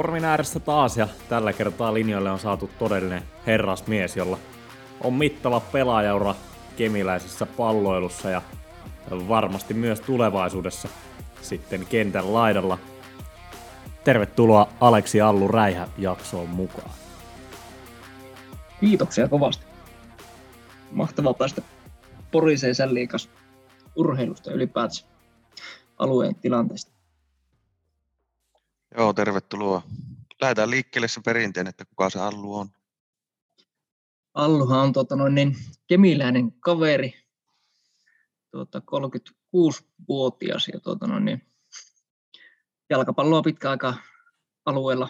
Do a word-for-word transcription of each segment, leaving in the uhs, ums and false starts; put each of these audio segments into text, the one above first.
Tornin ääressä taas, ja tällä kertaa linjoille on saatu todellinen herrasmies, jolla on mittava pelaajaura kemiläisessä palloilussa ja varmasti myös tulevaisuudessa sitten kentän laidalla. Tervetuloa Aleksi Allu Räihä jaksoon mukaan. Kiitoksia kovasti. Mahtavaa päästä Poriseen sälliikas urheilusta ylipäätään alueen tilanteesta. Joo, tervetuloa. Lähdetään liikkeelle se perinteen, että kuka se Allu on. Alluhan on tuota, noin niin, kemiläinen kaveri, tuota, kolmekymmentäkuusivuotias ja tuota, noin niin, jalkapalloa pitkä aika alueella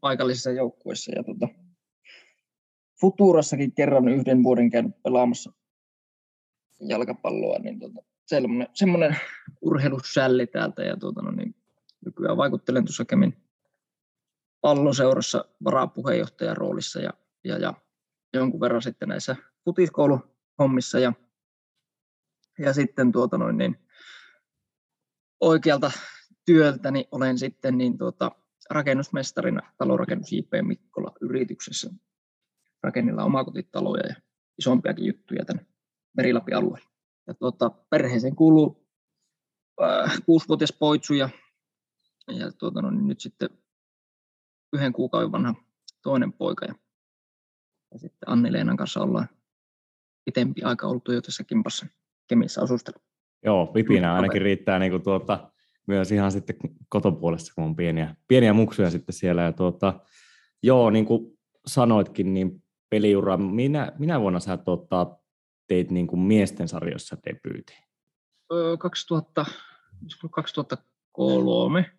paikallisessa joukkueessa. Ja tuota, Futurassakin kerran yhden vuoden käynyt pelaamassa jalkapalloa, niin tuota, semmoinen, semmoinen urheilusälli täältä ja tuota, noin, nykyään vaikuttelen tuossa Kemin Palloseurassa varapuheenjohtajan roolissa ja, ja, ja jonkun verran sitten näissä futiskouluhommissa ja, ja sitten tuota noin niin oikealta työltäni olen sitten niin tuota rakennusmestarina talonrakennus J P Mikkola yrityksessä. Rakennellaan omakotitaloja ja isompiakin juttuja tänne Meri-Lapin alueelle. Ja tuota, perheeseen kuuluu äh, kuusivuotias poitsu ja Ja tuota, no, niin nyt sitten yhden kuukauden vanha toinen poika. Ja, ja sitten Anni-Leenan kanssa ollaan pitempi aika oltu jo tässä kimpassa Kemissä asustella. Joo, vipinä ainakin riittää niin kuin tuota, myös ihan sitten kotopuolessa, kun on pieniä, pieniä muksuja sitten siellä. Ja tuota, joo, niin kuin sanoitkin, niin peliura, minä, minä vuonna sä tuota, teit niin kuin miesten sarjoissa debyytin? kaksituhattakolme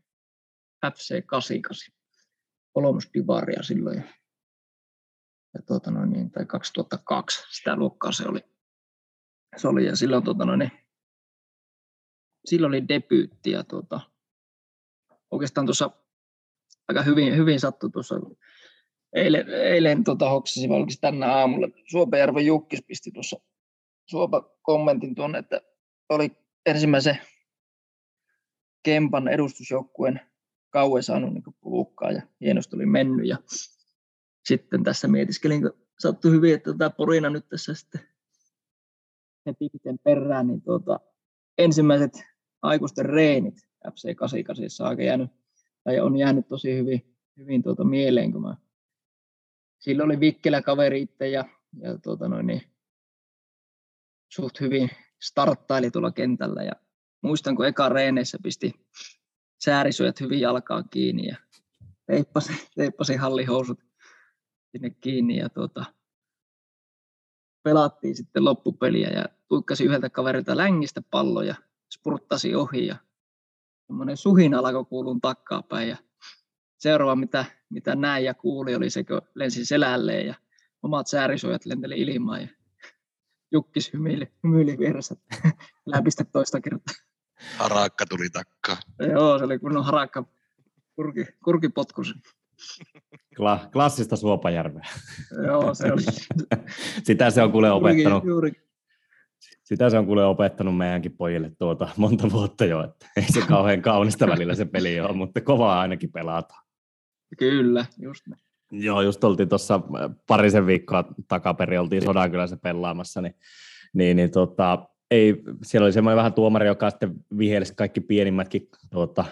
F C kahdeksankymmentäkahdeksan, kolmosdivaria silloin, ja tuota noin, niin, tai kaksituhattakaksi sitä luokkaa se oli, se oli ja silloin, tuota noin, silloin oli debyytti, ja tuota, oikeastaan tuossa aika hyvin, hyvin sattui tuossa, eilen, eilen tuota, hoksasi, vai oliko tänä aamulla, Suopenjärven Jukkis pisti tuossa Suopa kommentin tuonne, että oli ensimmäisen Kempan edustusjoukkueen kauan saanut niin pulukkaa ja hienosti oli mennyt. Ja sitten tässä mietiskelin, kun sattui hyvin, että tämä Porina nyt tässä sitten heti miten perään, niin tuota, ensimmäiset aikuisten reenit F C kahdeksankymmentäkahdeksan on aika jäänyt, tai on jäänyt tosi hyvin, hyvin tuota mieleen, kun mä... Silloin oli vikkelä kaveri itse ja, ja tuota noin, niin suht hyvin starttaili tuolla kentällä. Ja muistan, kun eka reeneissä pisti säärisyöt hyvin jalkaan kiinni ja teippasi, teippasi hallihousut sinne kiinni ja tuota, pelattiin sitten loppupeliä ja tuikkasi yhdeltä kaverilta längistä palloja, spurttasi ohi ja semmoinen suhina alkoi kuulun takaapäin ja seuraava mitä, mitä näin ja kuuli oli se, kun lensi selälleen ja omat säärisyöt lenteli ilmaan ja Jukkis hymyili, hymyili vieressä, läpistä toista kertaa. Harakka tuli takkaan. Joo, se oli kunnon harakka kurki, kurkipotkus. Kla, klassista Suopajärveä. Joo, se oli. Sitä se on kuule opettanut. Juuri, juuri. Sitä se on kuule opettanut meidänkin pojille tuota monta vuotta jo. Että ei se kauhean kaunista välillä se peli ole, mutta kovaa ainakin pelataan. Kyllä, just näin. Joo, just oltiin tuossa parisen viikkoa takaperin, oltiin Sodankylässä pelaamassa, niin, niin, niin tota, ei, siellä oli semmoinen vähän tuomari, joka sitten vihelsi kaikki pienimmätkin tota,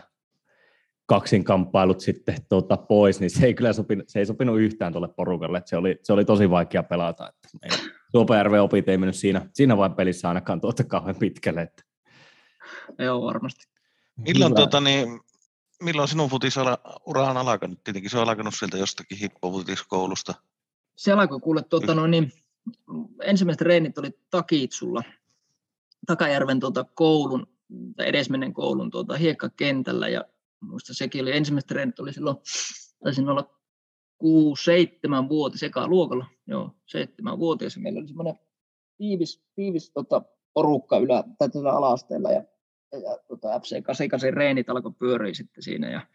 kaksinkamppailut sitten tota, pois, niin se ei kyllä sopinut, se ei sopinut yhtään tuolle porukalle, että se oli, se oli tosi vaikea pelata. Suopenjärven opit ei mennyt siinä, siinä vain pelissä ainakaan tuota kauhean pitkälle. Että. Joo, varmasti. Milloin tuota niin... Milloin sinun futisura on alkanut? Tietenkin se on alkanut sieltä jostakin hippofutiskoulusta. Se alkoi kuule, tuota, no niin, ensimmäiset treenit oli Takitsulla, Takajärven tuota, koulun, tai edesmenneen koulun tuota, hiekkakentällä. Ja muista sekin oli, ensimmäiset treenit oli silloin, taisin olla kuusi seitsemän vuotias, eka luokalla. Joo, seitsemänvuotias. Meillä oli semmoinen tiivis, tiivis tota, porukka ylä, tai ala-asteella. Ja Ja tuota, F C kahdeksankymmentäkahdeksan reenit alkoi pyöriä sitten siinä ja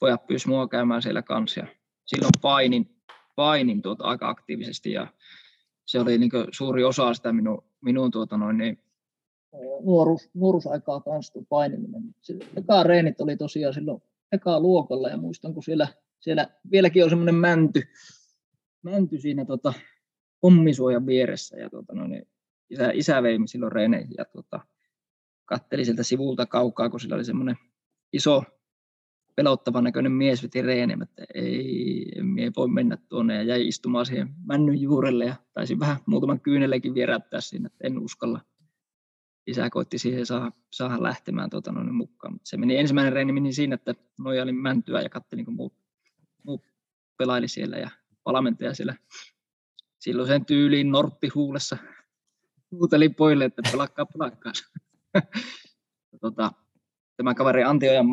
pojat pyysi mua käymään siellä kanssa. Ja silloin painin, painin tuota aika aktiivisesti ja se oli niin kuin suuri osa sitä minun, minun tuota noin niin, nuoruus, nuoruusaikaa kanssa painiminen. Eka reenit oli tosiaan silloin ekaa luokalla ja muistan, kun siellä, siellä vieläkin on semmoinen mänty, mänty siinä tota, pommisuojan vieressä ja tota, no niin, isä, isä vei silloin reeneihin ja tota, katteli sieltä sivulta kaukaa, kun sillä oli semmoinen iso pelottavan näköinen mies veti reenin, että ei, ei voi mennä tuonne ja jäi istumaan siihen männyn juurelle ja taisin vähän muutaman kyynellekin vierättää siinä, että en uskalla. Isä koitti siihen saada, saada lähtemään tuota, noin mukaan, mutta se meni ensimmäinen reeni meni siinä, että nojailin mäntyä ja katselin, kun muut, muut pelaili siellä ja valmentaja siellä silloiseen tyyliin norppihuulessa huutelin poille, että pelakkaa, pelakkaa. tota, tämä kaveri Antiojan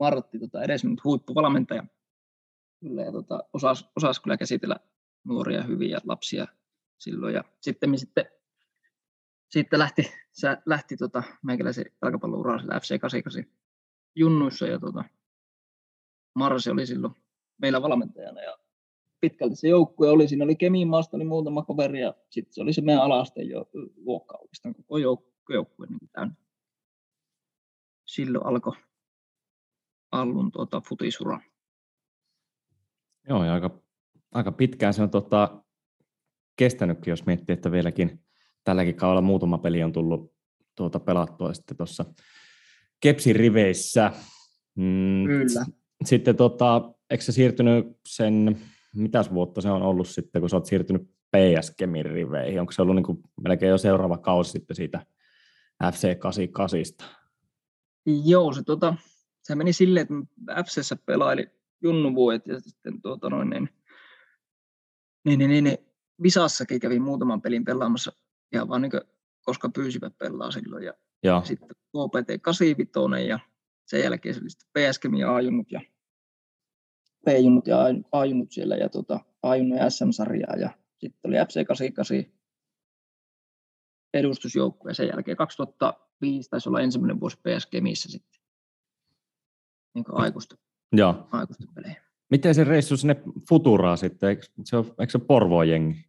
Marrotti tota, edesmennyt huippuvalmentaja kyllä, ja tota, osasi, osasi kyllä käsitellä nuoria hyviä lapsia silloin ja sitten sitten Sitten lähti, sä, lähti tota, meikäläisen jalkapallouraa siellä F C kahdeksankymmentäkahdeksan junnuissa ja tota, Marsi oli silloin meillä valmentajana ja pitkälti se joukkue oli, siinä oli Kemin maasta, oli muutama kaveri ja sitten se oli se meidän ala-asteen jo luokka oikeastaan koko joukkue niin täynnä. Silloin alkoi Allun tota, futisura. Joo ja aika, aika pitkään se on tota, kestänytkin, jos miettii, että vieläkin tälläkin kaudella muutama peli on tullut tuota pelattua sitten tuossa Kepsin riveissä. Mm, Kyllä. Sitten tota, eikö sä siirtynyt sen, mitäs vuotta se on ollut sitten, kun sä oot siirtynyt P S G M:n riveihin? Onko se ollut niin kuin melkein jo seuraava kausi sitten siitä F C kahdeksankymmentäkahdeksan? Joo, se, tota, se meni silleen, että F C:ssä pelaili junnuvuodet ja sitten tuota noin, niin, niin, niin, niin, niin Visassakin kävi muutaman pelin pelaamassa. Ja vaan niin kuin, koska pyysivät pelaa silloin. Ja, ja sitten K P T kahdeksankymmentäviisi ja sen jälkeen se oli sitten P S G M A-junnut ja B-junnut ja A-junnut siellä ja tuota, A-junnut ja S M-sarjaa. Ja sitten oli F C kahdeksankymmentäkahdeksan edustusjoukko ja sen jälkeen kaksituhattaviisi taisi olla ensimmäinen vuosi P S G M:ssä sitten niin kuin aikuisten, ja. aikuisten pelejä. Miten se reissu sinne Futuraa sitten? Eikö se ole, eikö se ole Porvoon jengi?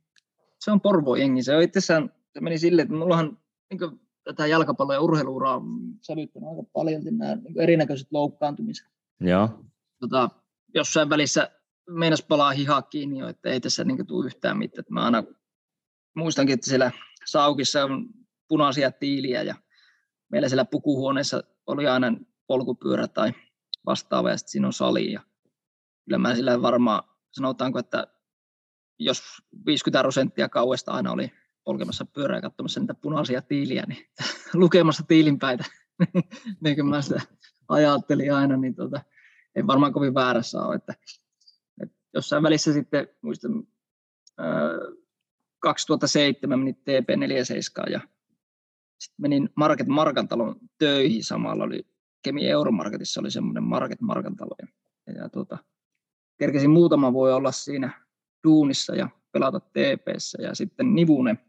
Se on Porvoon jengi. Se on itse asiassa, se meni silleen, että mullahan niin tätä jalkapallo- ja urheiluuraa sävyttänyt aika paljon nämä niin erinäköiset loukkaantumiset. Joo. Tota, jossain välissä meinas palaa hihaa kiinni jo, että ei tässä niin tule yhtään mitään. Mä aina muistankin, että siellä saukissa on punaisia tiiliä ja meillä siellä pukuhuoneessa oli aina polkupyörä tai vastaava ja sitten siinä on sali. Ja kyllä mä sillä varmaan, sanotaanko, että jos viisikymmentä prosenttia kauesta aina oli polkemassa pyörää ja katsomassa niitä punaisia tiiliä, niin lukemassa tiilinpäitä, niin kuin mä sitä ajattelin aina, niin tuota, ei varmaan kovin väärässä ole. Että, että jossain välissä sitten, muistan, ää, kaksituhattaseitsemän menin T P neljäkymmentäseitsemän ja sitten menin Market Markantalon töihin samalla. Oli, Kemi Euromarketissa oli semmoinen Market Markantalo. Ja, ja tuota, kerkesin muutama voi olla siinä duunissa ja pelata T P:ssä ja sitten Nivunen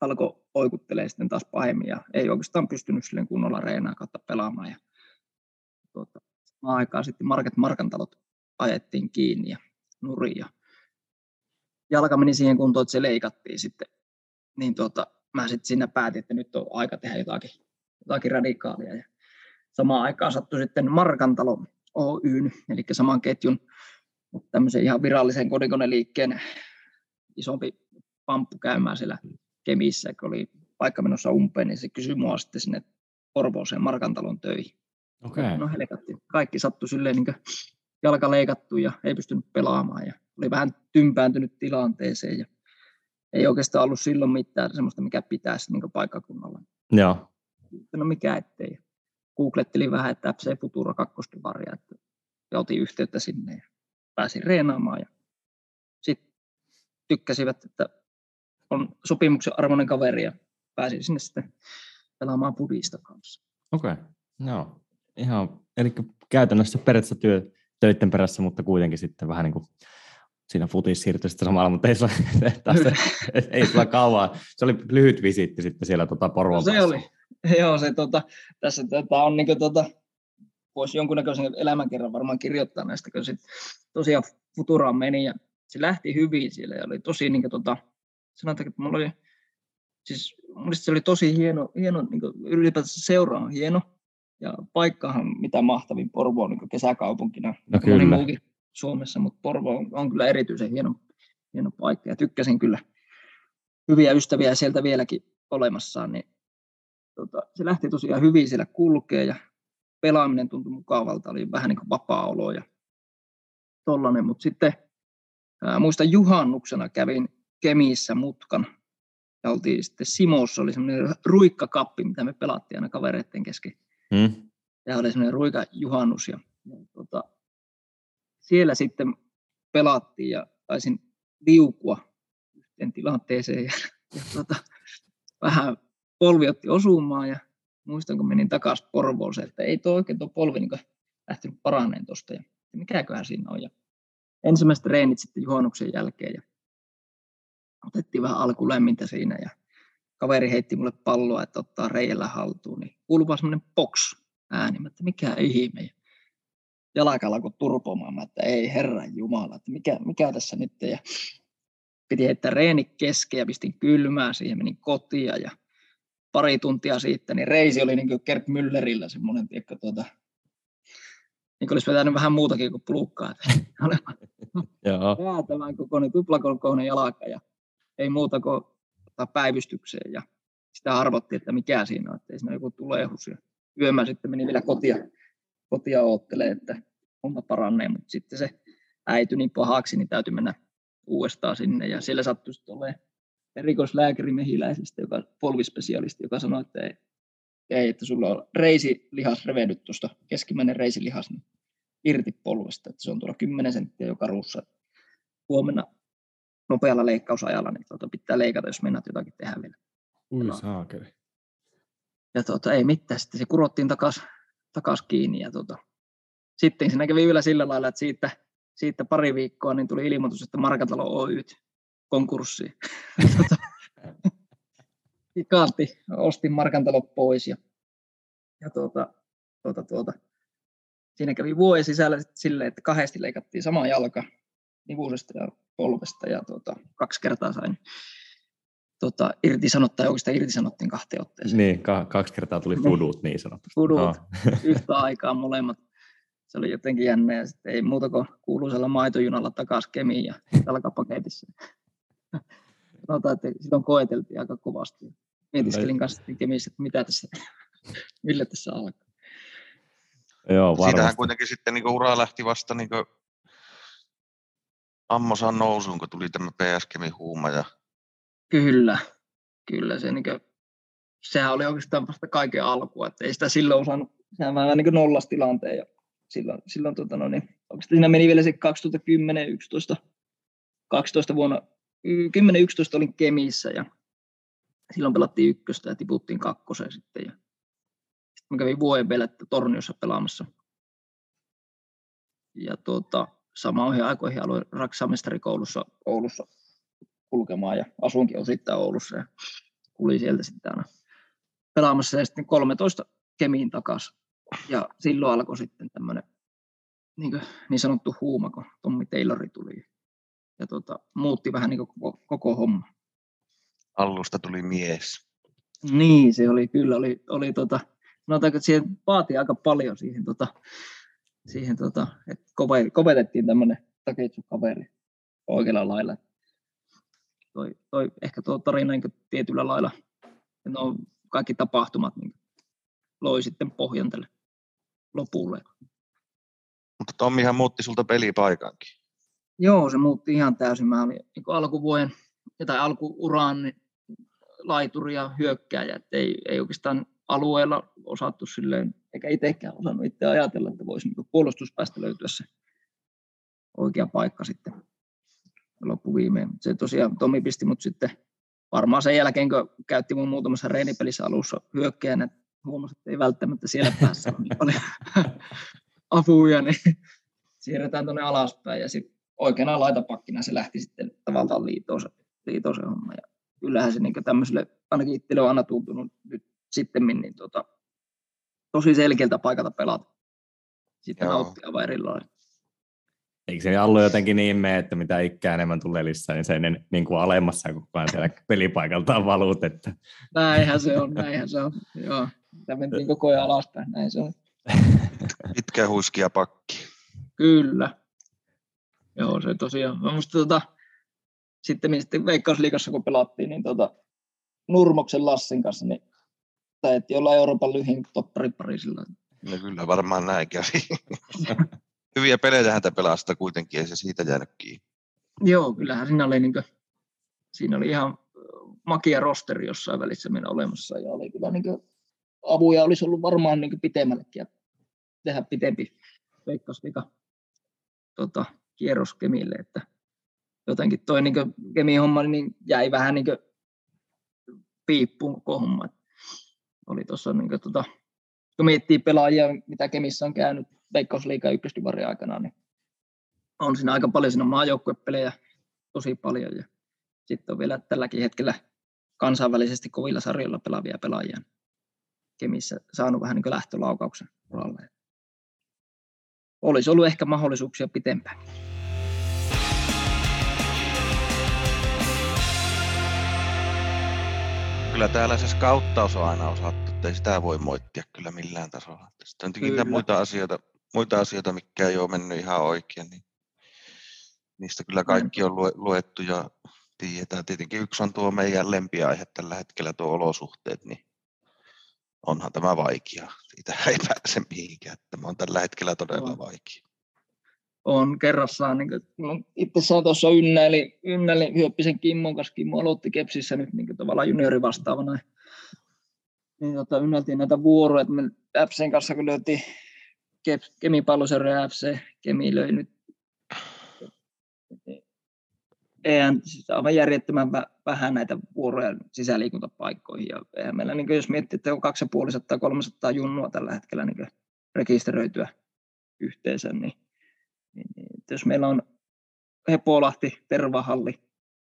alkoi oikuttelee sitten taas pahemmin ja ei oikeastaan pystynyt silleen kunnolla reenaa kautta pelaamaan. Ja, tuota, aikaa sitten Market Markantalot ajettiin kiinni ja nurin ja jalka meni siihen kuntoon, että se leikattiin sitten. Niin tuota, mä sitten siinä päätin, että nyt on aika tehdä jotakin, jotakin radikaalia ja samaan aikaan sattui sitten Markantalo Oyn, eli saman ketjun tämmöisen ihan virallisen kodikoneliikkeen isompi pamppu käymään siellä Kemissä, kun oli paikka menossa umpeen, niin se kysyi mua sitten sinne Porvooseen Markantalon töihin. Okay. No helkatti. Kaikki sattui silleen, niin kuin jalka leikattu ja ei pystynyt pelaamaan ja oli vähän tympääntynyt tilanteeseen ja ei oikeastaan ollut silloin mitään semmoista, mikä pitäisi niin paikkakunnalla. Joo. No mikä ettei. Googlettelin vähän, että F C Futura kakkostuvaria, että ja otin yhteyttä sinne ja pääsin reenaamaan ja sitten tykkäsivät, että on sopimuksen arvoinen kaveri ja pääsin sinne sitten pelaamaan pudista kanssa. Okei, okay. No ihan, eli käytännössä periaatteessa työ, töiden perässä, mutta kuitenkin sitten vähän niin kuin siinä futis siirtyi sitten samalla, mutta ei sulla, ei sulla kauan, se oli lyhyt visiitti sitten siellä tuota Porvoon päässä. No se oli, joo se tuota, tässä tuota on niin kuin tuota, voisi jonkunnäköisen elämänkerran varmaan kirjoittaa näistä, kun sitten tosiaan Futuraan meni ja se lähti hyvin siellä ja oli tosi niin kuin tota, sanotaan, että mulla oli, siis mun mielestä se oli tosi hieno, hieno niin kuin ylipäätään seura on hieno, ja paikkahan mitä mahtavin Porvo on niin kesäkaupunkina. No moni muukin Suomessa, mutta Porvo on, on kyllä erityisen hieno, hieno paikka ja tykkäsin kyllä. Hyviä ystäviä sieltä vieläkin olemassaan, niin tota, se lähti tosiaan hyvin siellä kulkee ja pelaaminen tuntui mukavalta, oli vähän niin kuin vapaa-olo ja tollainen, mutta sitten ää, muistan juhannuksena kävin Kemissä mutkan ja oltiin sitten Simossa, oli semmoinen ruikkakappi, mitä me pelattiin aina kavereiden kesken hmm. ja oli semmoinen ruikajuhannus ja, ja tota, siellä sitten pelattiin ja taisin liukua yhteen tilanteeseen ja, ja tota, vähän polvi otti osumaan ja muistan, kun menin takaisin Porvooseen, että ei tuo oikein tuo polvi niin lähtenyt paraneen tuosta ja mikäköhän siinä on. Ja ensimmäiset treenit sitten juhannuksen jälkeen ja otettiin vähän alkulämmintä siinä ja kaveri heitti mulle palloa, että ottaa reijällä haltuun, niin kuului vaan semmoinen boks ääni, että mikä ihme. Ja jalkalla kun turpomaan, että ei herran jumala, että mikä, mikä tässä nyt. Ja piti heittää reeni kesken ja pistin kylmää, siihen menin kotia ja pari tuntia sitten, niin reisi oli niin kuin Gerd Müllerillä semmoinen, tiekka, tuota, niin kuin olisi vetänyt vähän muutakin kuin plukkaa. Väätävän kokoinen, tuplakoon kokoinen jalka ja ei muuta kuin päivystykseen. Ja sitä arvottiin, että mikä siinä on, ettei siinä joku tulehus. Ja yömä sitten meni vielä kotia, kotia oottelemaan, että homma paranee, mutta sitten se äityi niin pahaksi, niin täytyy mennä uudestaan sinne ja siellä sattui sitten olemaan erikoislääkäri Mehiläisestä, joka polvispesialisti, joka sanoi, että ei, ei että sulla on reisilihas revennyt tuosta, keskimmäinen reisilihas niin irti polvesta, että se on tuolla kymmenen senttiä joka ruussa. Huomenna nopealla leikkausajalla niin tuota, pitää leikata, jos mennät jotakin tehdä vielä. Ui saakeli. Ja tuota, ei mitään, sitten se kurottiin takaisin takas kiinni ja tuota, sitten siinä kävi vielä sillä lailla, että siitä, siitä pari viikkoa niin tuli ilmoitus, että Markantalo Oyt konkurssiin. Kaatti, ostin Markantalo pois ja, ja tuota, tuota, tuota. Siinä kävi vuoden sisällä silleen, että kahdesti leikattiin sama jalka nivuusesta ja polvesta ja tuota, kaksi kertaa sain tuota, irtisanottaa ja oikeastaan irtisanottiin kahteen otteeseen. Niin, k- kaksi kertaa tuli fudut niin sanottu. Fudut, no. Yhtä aikaa molemmat. Se oli jotenkin jännä ja sitten ei muuta kuin kuuluisella maitojunalla takaisin Kemiin ja jalkapaketissa. Sanotaan, että silloin koeteltiin aika kovasti. Mietiskelin kanssa Kemissä, että mitä tässä, millä tässä alkaa. Joo, siitähän kuitenkin sitten niin ura lähti vasta niin ammosan nousuun, kun tuli tämä P S G M huuma. Ja... Kyllä, kyllä. Se, niin kuin, sehän oli oikeastaan vasta kaiken alkua. Että ei sitä silloin osannut, sehän vähän niin nollasi tilanteen. Ja silloin, silloin tota, no, niin, oikeastaan siinä meni vielä se kaksituhattakymmenen yksitoista kaksitoista vuonna. kymmenen yksitoista olin Kemissä ja silloin pelattiin ykköstä ja tiputtiin kakkoseen sitten. Ja sitten mä kävin vuoden vielä Torniossa pelaamassa. Ja tuota, samaan aikoihin aloin Raksamestarikoulussa Oulussa kulkemaan ja asuinkin osittain Oulussa ja kulin sieltä sitten aina pelaamassa ja sitten kolmetoista Kemiin takaisin. Ja silloin alkoi sitten tämmöinen niin, niin sanottu huuma, kun Tommi Taylori tuli. Ja tuota, muutti vähän niin koko, koko homma. Allusta tuli mies. Niin, se oli kyllä. Oli, oli tuota, sanotaanko, että siihen vaatii aika paljon siihen, tuota, siihen tuota, että kovetettiin tämmöinen Taketsu-kaveri oikealla lailla. Toi, toi, ehkä tuo tarina niin tietyllä lailla, ja no, kaikki tapahtumat niin loi sitten pohjan tälle lopulle. Mutta Tommihan muutti sulta pelipaikankin. Joo, se muutti ihan täysin. Mä olin niin alkuvuoden tai alkuuraan niin laituri ja hyökkääjä. Ei, ei oikeastaan alueella osattu silleen, eikä itsekään osannut itse ajatella, että voisi niin puolustuspäästä löytyä se oikea paikka sitten loppuviimein. Se tosiaan Tommi pisti mut sitten varmaan sen jälkeen, kun käytti mun muutamassa reenipelissä alussa hyökkääjänä, huomasi, että ei välttämättä siellä päässä ole niin paljon apuja, niin siirretään tuonne alaspäin ja sitten oikeana laitapakkina se lähti sitten tavallaan liitoisen, liitoisen homma. Ja kyllähän se niin tämmöiselle, ainakin itselle on aina tuntunut nyt sittemmin, niin tota, tosi selkeältä paikalta pelata. Sitten nauttii aivan erilainen. Eikö se Allu jotenkin niin mene, että mitä ikää enemmän tulee lisää, niin se ennen niin kuin alemmassa koko ajan siellä pelipaikaltaan valuut. Että... Näinhän se on, näinhän se on. Joo. Sitä mentiin koko ajan alaspäin, näin se oli. Pitkä huiski ja pakki. Kyllä. Joo, se tosiaan. Minusta tota, sitten, sitten Veikkausliigassa, kun pelattiin, niin tota, Nurmoksen Lassin kanssa, niin taitti olla Euroopan lyhin topparit parisilla. No kyllä, varmaan näin kävi. Hyviä pelejä häntä pelasta kuitenkin, ei se siitä jäänyt kiinni. Joo, kyllähän siinä oli, niin kuin, siinä oli ihan makia rosteri jossain välissä meillä olemassa. Ja oli kyllä, niin kuin, avuja olisi ollut varmaan niin kuin pitemmällekin ja tehdä pitempi Veikkausliiga tota, kierros Kemille. Että jotenkin toi niin kuin, Kemin homma niin jäi vähän niin kuin, piippuun koko homma. Oli tuossa, niin kuin, tota, kun miettii pelaajia, mitä Kemissä on käynyt Veikkausliiga ykkösdivarin aikana, niin on siinä aika paljon, siinä on maajoukkuepelejä tosi paljon ja sitten on vielä tälläkin hetkellä kansainvälisesti kovilla sarjoilla pelaavia pelaajia Kemissä saanut vähän niin kuin lähtölaukauksen uralle. Olisi ollut ehkä mahdollisuuksia pitempään. Kyllä täällä se skauttaus on aina osattu, ettei sitä voi moittia kyllä millään tasolla. Sitten on tietenkin muita asioita, muita asioita, mitkä ei ole mennyt ihan oikein, niin niistä kyllä kaikki on luettu ja tiedetään. Tietenkin yksi on tuo meidän lempiaihe tällä hetkellä, tuo olosuhteet, niin onhan tämä vaikea. Siitä ei pääse mihinkään. Tämä on tällä hetkellä todella on. Vaikea. On kerrassaan. Niin kuin, itse asiassa tuossa ynnäili, ynnäili Hyöppisen Kimmon kanssa. Kimmo aloitti Kepsissä nyt niin kuin tavallaan juniori vastaavana. Niin, tota, ynnältiin näitä vuoroja. Me F C:n kanssa kun löytiin Kemin Palloseura ja F C. Kemi löi nyt eihän siis aivan järjettömän vähän näitä vuoroja sisäliikuntapaikkoihin. Ja eihän meillä, niin jos miettii, että on kaksisataaviisikymmentä kolmesataa junnua tällä hetkellä niin rekisteröityä yhteensä, niin, niin, niin jos meillä on Hepolahti, Tervahalli,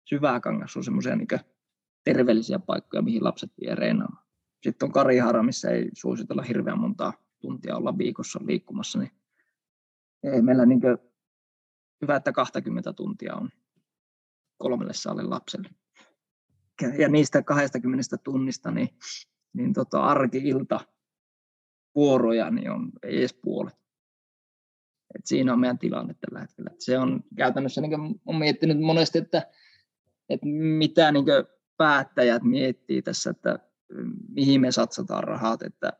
Syvääkangas on semmoisia niin terveellisiä paikkoja, mihin lapset vie reenaamaan. Sitten on Karihaara, missä ei suositella hirveän montaa tuntia olla viikossa liikkumassa. Niin ei meillä niin kuin, hyvä, että kaksikymmentä tuntia on kolmelle saalle lapselle. Ja niistä kaksikymmentä tunnista niin, niin tota arki-ilta vuoroja niin on ei edes puolet. Et siinä on meidän tilanne tällä hetkellä. Et se on käytännössä, niin kuin olen miettinyt monesti, että, että mitä niin kuin päättäjät miettii tässä, että mihin me satsataan rahat. Että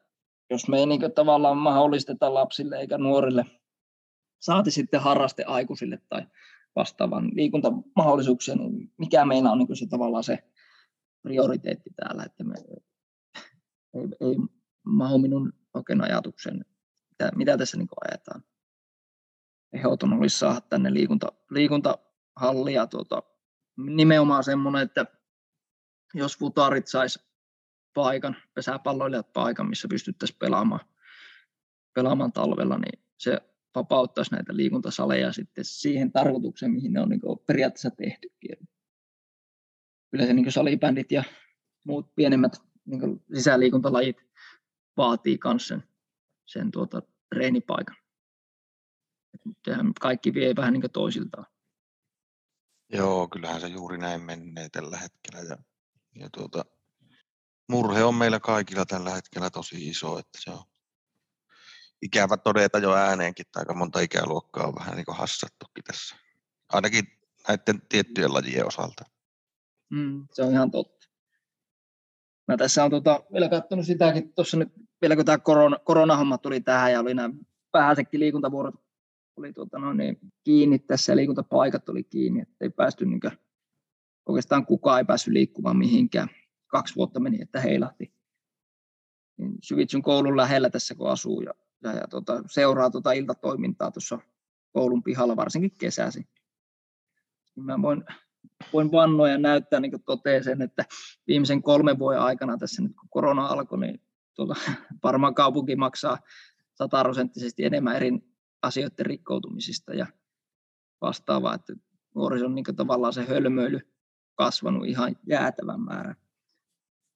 jos me ei niin kuin tavallaan mahdollisteta lapsille eikä nuorille, saati sitten harraste aikuisille tai vastaavan liikuntamahdollisuuksia, niin mikä meillä on niin se, tavallaan se prioriteetti täällä, että me, ei, ei mahu minun oikein ajatuksen, mitä, mitä tässä niin ajetaan. Ehdoton olisi saada tänne liikunta, liikuntahallia, tuota, nimenomaan semmoinen, että jos futarit saisi paikan, pesäpalloilijat paikan, missä pystyttäisiin pelaamaan, pelaamaan talvella, niin se vapauttaisi näitä liikuntasaleja sitten siihen tarkoitukseen, mihin ne on niin periaatteessa tehtykin. Kyllä se niin salibändit ja muut pienemmät niin sisäliikuntalajit vaatii myös sen, sen tuota, treenipaikan. Sehän kaikki vie vähän niin toisiltaan. Joo, kyllähän se juuri näin menee tällä hetkellä. Ja, ja tuota, murhe on meillä kaikilla tällä hetkellä tosi iso, että se on ikävä todeta jo ääneenkin, että aika monta ikäluokkaa on vähän niin kuin hassattukin tässä, ainakin näiden tiettyjen lajien osalta. Mm, se on ihan totta. Mä tässä on tota, vielä katsonut sitäkin tuossa nyt, vielä kun tämä korona, koronahomma tuli tähän ja oli nämä vähäisetkin liikuntavuorot oli tuota, no niin, kiinni tässä ja liikuntapaikat oli kiinni, että ei päästy niin kuin, oikeastaan kukaan ei päässyt liikkumaan mihinkään. Kaksi vuotta meni, että heilahti. Syvitsun koulun lähellä tässä kun asuu ja, ja, ja tuota, seuraa tuota iltatoimintaa tuossa koulun pihalla, varsinkin kesäisin. Mä voin, voin vannoa ja näyttää, niin kuin totean sen, että viimeisen kolmen vuoden aikana tässä nyt kun korona alkoi, niin tuota, varmaan kaupunki maksaa sataprosenttisesti enemmän eri asioiden rikkoutumisista ja vastaavaa, että nuorissa on niin kuin tavallaan se hölmöily kasvanut ihan jäätävän määrän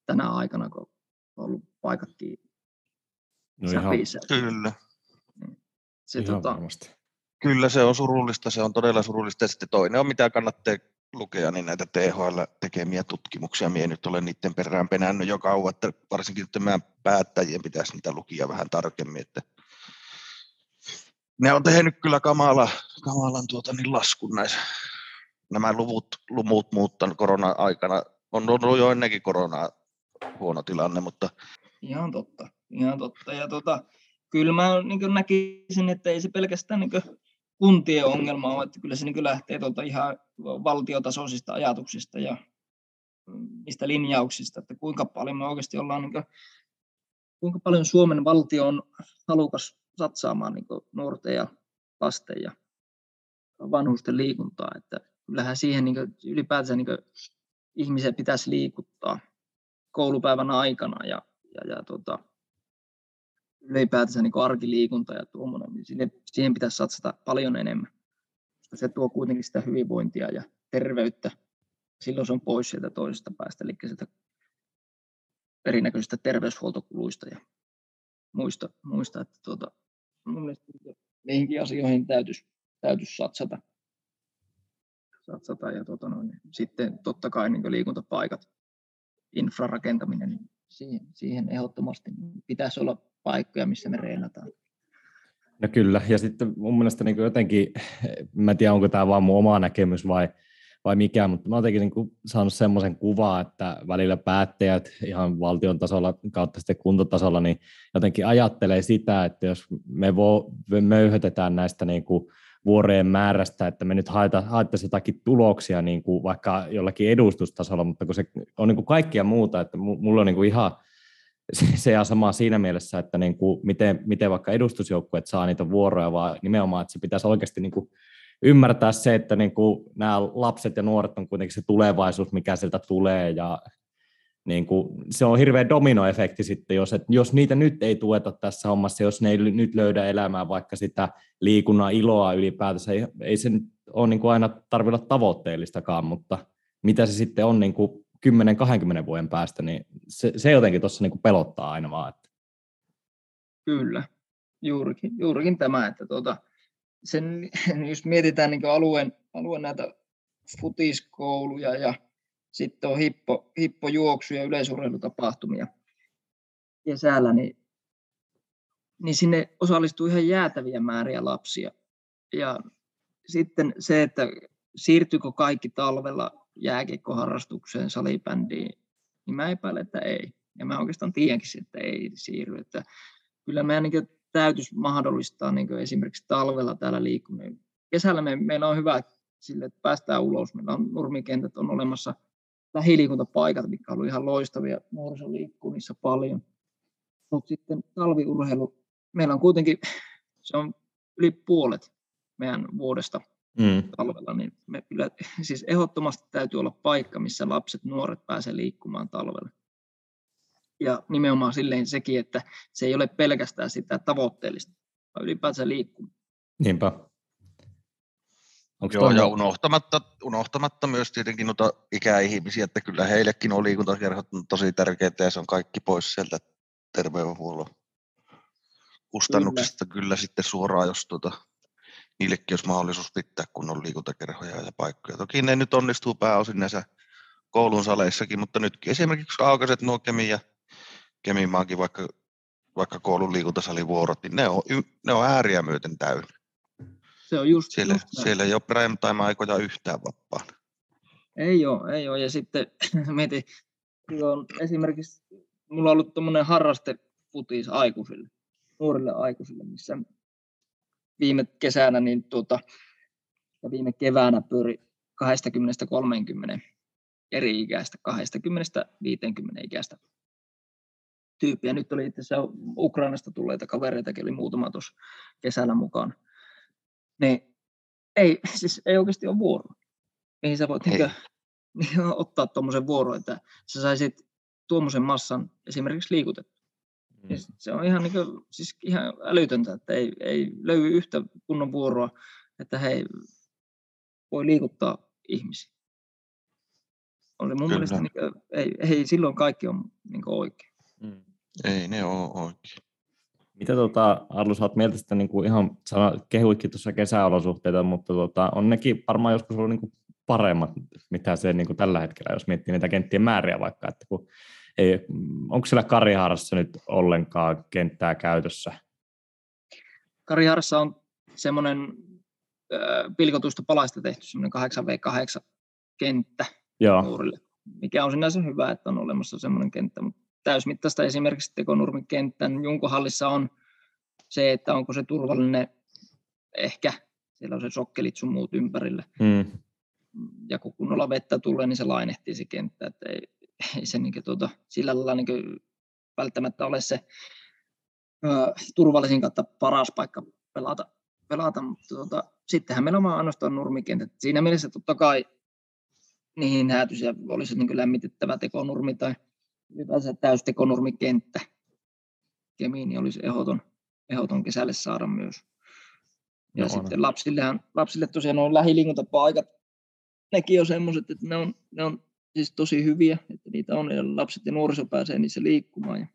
tänä aikana, kun on ollut paikat kiinni. No ihan, kyllä. Se, ihan tota, kyllä se on surullista, se on todella surullista. Ja sitten toinen on, mitä kannattaa lukea niin näitä T H L tekemiä tutkimuksia. Minä nyt olen niiden perään penännyt jo kauan, että varsinkin tämän päättäjien pitäisi niitä lukia vähän tarkemmin. Että ne on tehnyt kyllä kamala, kamalan tuota, niin laskun näissä. Nämä luvut, lumut muuttanut korona-aikana. On ollut jo ennenkin koronaa huono tilanne, mutta... Ihan totta, ihan totta. Ja tota, kyllä mä niin näkisin, että ei se pelkästään... Niin kuntien ongelma on, että kyllä se niin lähtee tuolta ihan valtiotasoisista ajatuksista ja niistä linjauksista, että kuinka paljon me oikeasti ollaan, niin kuin, kuinka paljon Suomen valtio on halukas satsaamaan niin nuorten ja lasten ja vanhusten liikuntaa, että kyllähän siihen niin kuin, ylipäätään niin ihmisiä pitäisi liikuttaa koulupäivän aikana ja, ja, ja tuota, ylipäätänsä niin arkiliikunta ja tuommoinen, niin siihen, siihen pitäisi satsata paljon enemmän. Se tuo kuitenkin sitä hyvinvointia ja terveyttä. Silloin se on pois sieltä toisesta päästä, eli sieltä erinäköisistä terveyshuoltokuluista ja muista, muista että tuota, mun mielestä niihinkin asioihin täytyisi, täytyisi satsata. satsata ja tuota noin. Sitten totta kai niin liikuntapaikat, infrarakentaminen, niin siihen, siihen ehdottomasti pitäisi olla paikkoja, missä me reenataan. No kyllä, ja sitten mun mielestä niin jotenkin, mä en tiedä onko tämä vaan mun oma näkemys vai, vai mikä, mutta mä oon jotenkin niin saanut semmoisen kuvan, että välillä päättäjät ihan valtion tasolla kautta sitten kuntatasolla, niin jotenkin ajattelee sitä, että jos me, vo, me möyhötetään näistä niin kuin vuoreen määrästä, että me nyt haettaisiin jotakin tuloksia niin kuin vaikka jollakin edustustasolla, mutta kun se on niin kuin kaikkia muuta, että mulla on niin kuin ihan se on sama siinä mielessä, että niin kuin miten, miten vaikka edustusjoukkueet saa niitä vuoroja, vaan nimenomaan, että se pitäisi oikeasti niin kuin ymmärtää se, että niin kuin nämä lapset ja nuoret on kuitenkin se tulevaisuus, mikä sieltä tulee, ja niin kuin se on hirveä dominoefekti sitten, jos, että jos niitä nyt ei tueta tässä hommassa, jos ne ei nyt löydä elämää, vaikka sitä liikunnan iloa ylipäätänsä, ei, ei se nyt ole niin kuin aina tarvitse olla tavoitteellistakaan, mutta mitä se sitten on niin kuin kymmenen kaksikymmentä vuoden päästä, niin se, se jotenkin tuossa niinku pelottaa aina vaan. Että. Kyllä, juurikin, juurikin tämä, että tuota, sen, jos mietitään niinku alueen, alueen näitä futiskouluja ja sitten on hippo, hippojuoksuja, yleisurheilutapahtumia kesällä, niin, niin sinne osallistuu ihan jäätäviä määriä lapsia. Ja sitten se, että siirtyykö kaikki talvella jääkiekkoharrastukseen, salibändiin, niin mä epäilen, että ei. Ja mä oikeastaan tiedänkin, että ei siirry. Että kyllä meidän niin täytyisi mahdollistaa niin esimerkiksi talvella täällä liikkuminen. Kesällä me, meillä on hyvä sille, että päästään ulos. Meillä on nurmikentät, on olemassa lähiliikuntapaikat, mitkä on ollut ihan loistavia. Nuoriso liikkuu niissä paljon. Mutta sitten talviurheilu. Meillä on kuitenkin, se on yli puolet meidän vuodesta. Mm. Talvella, niin me kyllä, siis ehdottomasti täytyy olla paikka, missä lapset, nuoret pääsee liikkumaan talvella. Ja nimenomaan silleen sekin, että se ei ole pelkästään sitä tavoitteellista, vaan ylipäätään liikkumaan. Niinpä. Onko joo, ja unohtamatta, unohtamatta myös tietenkin noita ikäihmisiä, että kyllä heillekin on liikuntakerhot tosi tärkeitä ja se on kaikki pois sieltä terveydenhuollon kustannuksista kyllä, kyllä sitten suoraan, jos tuota... Niillekin olisi mahdollisuus pitää kunnon liikuntakerhoja ja paikkoja. Toki ne nyt onnistuu pääosin näissä koulun saleissakin, mutta nytkin esimerkiksi aukaiset nuo Kemin ja Keminmaankin vaikka, vaikka koulun liikuntasalivuorot, niin ne on, ne on ääriä myöten täynnä. Se on just siellä, just siellä ei ole prime time aikoja yhtään vapaana. Ei ole, ei ole. Ja sitten mietin, on esimerkiksi mulla on ollut tuommoinen harrastefutis aikuisille, nuorille aikuisille, missä viime kesänä niin tuota, ja viime keväänä pyöri kaksikymmentä kolmekymmentä eri ikäistä, kaksikymmentä viisikymmentä ikäistä tyyppiä. Nyt oli itse asiassa Ukrainasta tulleita kavereitakin, oli muutama tuossa kesällä mukaan. Niin ei, siis ei oikeasti ole vuoroa. Mihin sä voit niinkö, ottaa tuommoisen vuoron, että sä saisit tuommoisen massan esimerkiksi liikutettua. Se on ihan, niin kuin, siis ihan älytöntä, että ei, ei löydy yhtä kunnon vuoroa, että hei, voi liikuttaa ihmisiä. Oli mun mielestä, niin kuin, ei, ei silloin kaikki on niin kuin oikein. Mm. Ei ne ole oikein. Mitä tuota, Allu, sä oot mieltä sitä niin kuin ihan, sä kehuitkin tuossa kesäolosuhteita, mutta tuota, on nekin varmaan joskus ollut niin kuin paremmat, mitä se niin kuin tällä hetkellä, jos miettii niitä kenttien määriä vaikka, että kun ei, onko siellä Karihaarassa nyt ollenkaan kenttää käytössä? Karihaarassa on semmoinen äh, pilkotuista palasta tehty semmoinen kahdeksan vastaan kahdeksan kenttä nuorille, mikä on sinänsä hyvä, että on olemassa semmoinen kenttä, mutta täysmittaista esimerkiksi tekonurmikenttän Junkohallissa on se, että onko se turvallinen, ehkä siellä on se sokkelit sun muut ympärille. Mm. Ja kun kunnolla vettä tulee, niin se lainehtii se kenttä, että ei, ei se niin tuota, sillä lailla niin välttämättä ole se ö, turvallisin kautta paras paikka pelata, pelata. Mutta tuota, sittenhän meillä on ainoastaan nurmikentät. Siinä mielessä totta kai niihin häätyisiä olisi niin lämmitettävä tekonurmi tai ylipäänsä täystekonurmikenttä. Kemiin olisi ehdoton, ehdoton kesälle saada myös. Ja no, sitten lapsillehan, lapsille tosiaan on lähiliikuntapaikat. Nekin on semmoiset, että ne on, ne on siis tosi hyviä, että niitä on, ja lapset ja nuoriso pääsee niissä liikkumaan ja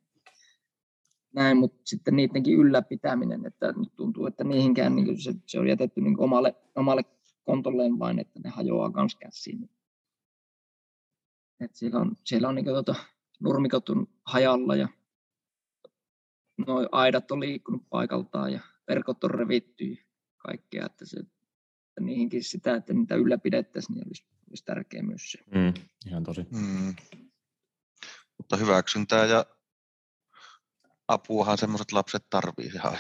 näin, mutta sitten niidenkin ylläpitäminen, että nyt tuntuu, että niihinkään niin se, se on jätetty niin omalle, omalle kontolleen vain, että ne hajoaa kans käsiin. Et siellä on, siellä on niin tuota, nurmikot on hajalla ja noi aidat on liikkunut paikaltaan ja verkot on revitty ja kaikkea, että se niihinkin sitä, että niitä ylläpidettäisiin, niin olisi, olisi tärkeää myös se. Mm, ihan tosi. Mm. Mutta hyväksyntää ja apuahan semmoiset lapset tarvii ihan.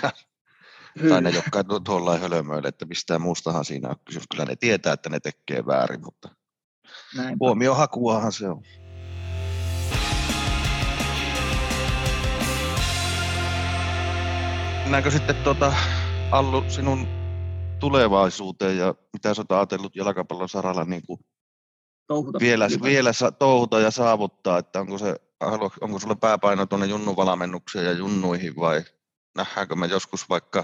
Tai ne, jotka tuolla ei hölmöile, että mistään muustahan siinä on kysymys. Kyllä ne tietää, että ne tekee väärin, mutta huomiohakuahan se on. Mennäänkö sitten tuota, Allu, sinun tulevaisuuteen ja mitä sä oot ajatellut jalkapallon saralla niin kuin vielä, vielä sa, touhuta ja saavuttaa, että onko, se, onko sulle pääpaino tuonne junnuvalmennukseen ja junnuihin vai nähdäänkö me joskus vaikka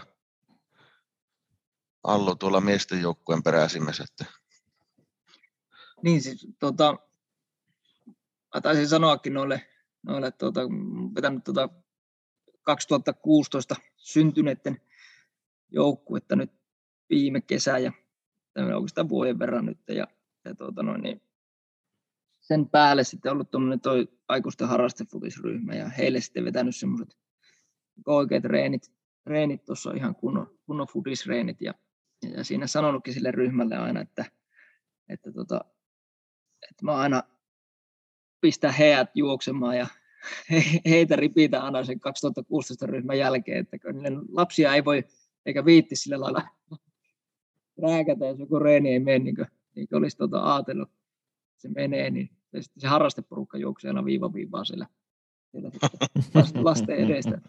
Allu tuolla miesten joukkueen peräsimessä? Että... Niin siis tota, mä taisin sanoakin noille, noille tota, vetänyt tota kaksituhattakuusitoista syntyneiden joukkuetta nyt viime kesä ja oikeastaan vuoden verran nyt ja, ja tuota noin, niin sen päälle sitten ollut tuommoinen toi aikuisten harrastefutisryhmä ja heille sitten vetänyt semmoiset oikeat reenit, reenit tuossa ihan kunnon, kunnon futisreenit ja, ja siinä sanonutkin sille ryhmälle aina, että, että, tota, että mä aina pistän heät juoksemaan ja he, heitä ripitään aina sen kaksituhattakuusitoista ryhmän jälkeen, että lapsia ei voi eikä viitti sillä lailla rääkätä, jos joku reeni ei mene, niin kuin, niin kuin olisi tuota ajatellut, että se menee, niin sitten se harrasteporukka juoksee aina viiva viivaa siellä, siellä lasten edestä.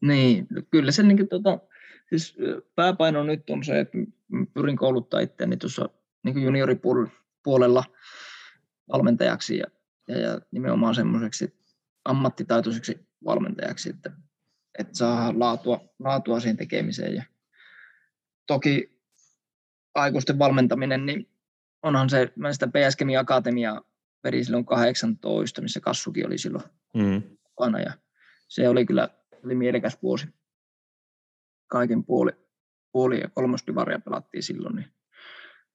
Niin, kyllä se niin kuin, tuota, siis pääpaino nyt on se, että pyrin kouluttaa itseäni tuossa niin kuin junioripuolella valmentajaksi ja, ja, ja nimenomaan semmoiseksi ammattitaitoiseksi valmentajaksi, että, että saa laatua, laatua siihen tekemiseen. Ja toki aikuisten valmentaminen, niin onhan se, mä sitä P S G M Akatemia vedin silloin kahdeksantoista, missä Kassukin oli silloin mm. aina, ja se oli kyllä oli mielekäs vuosi. Kaiken puoli, puoli ja kolmosdivaria pelattiin silloin, niin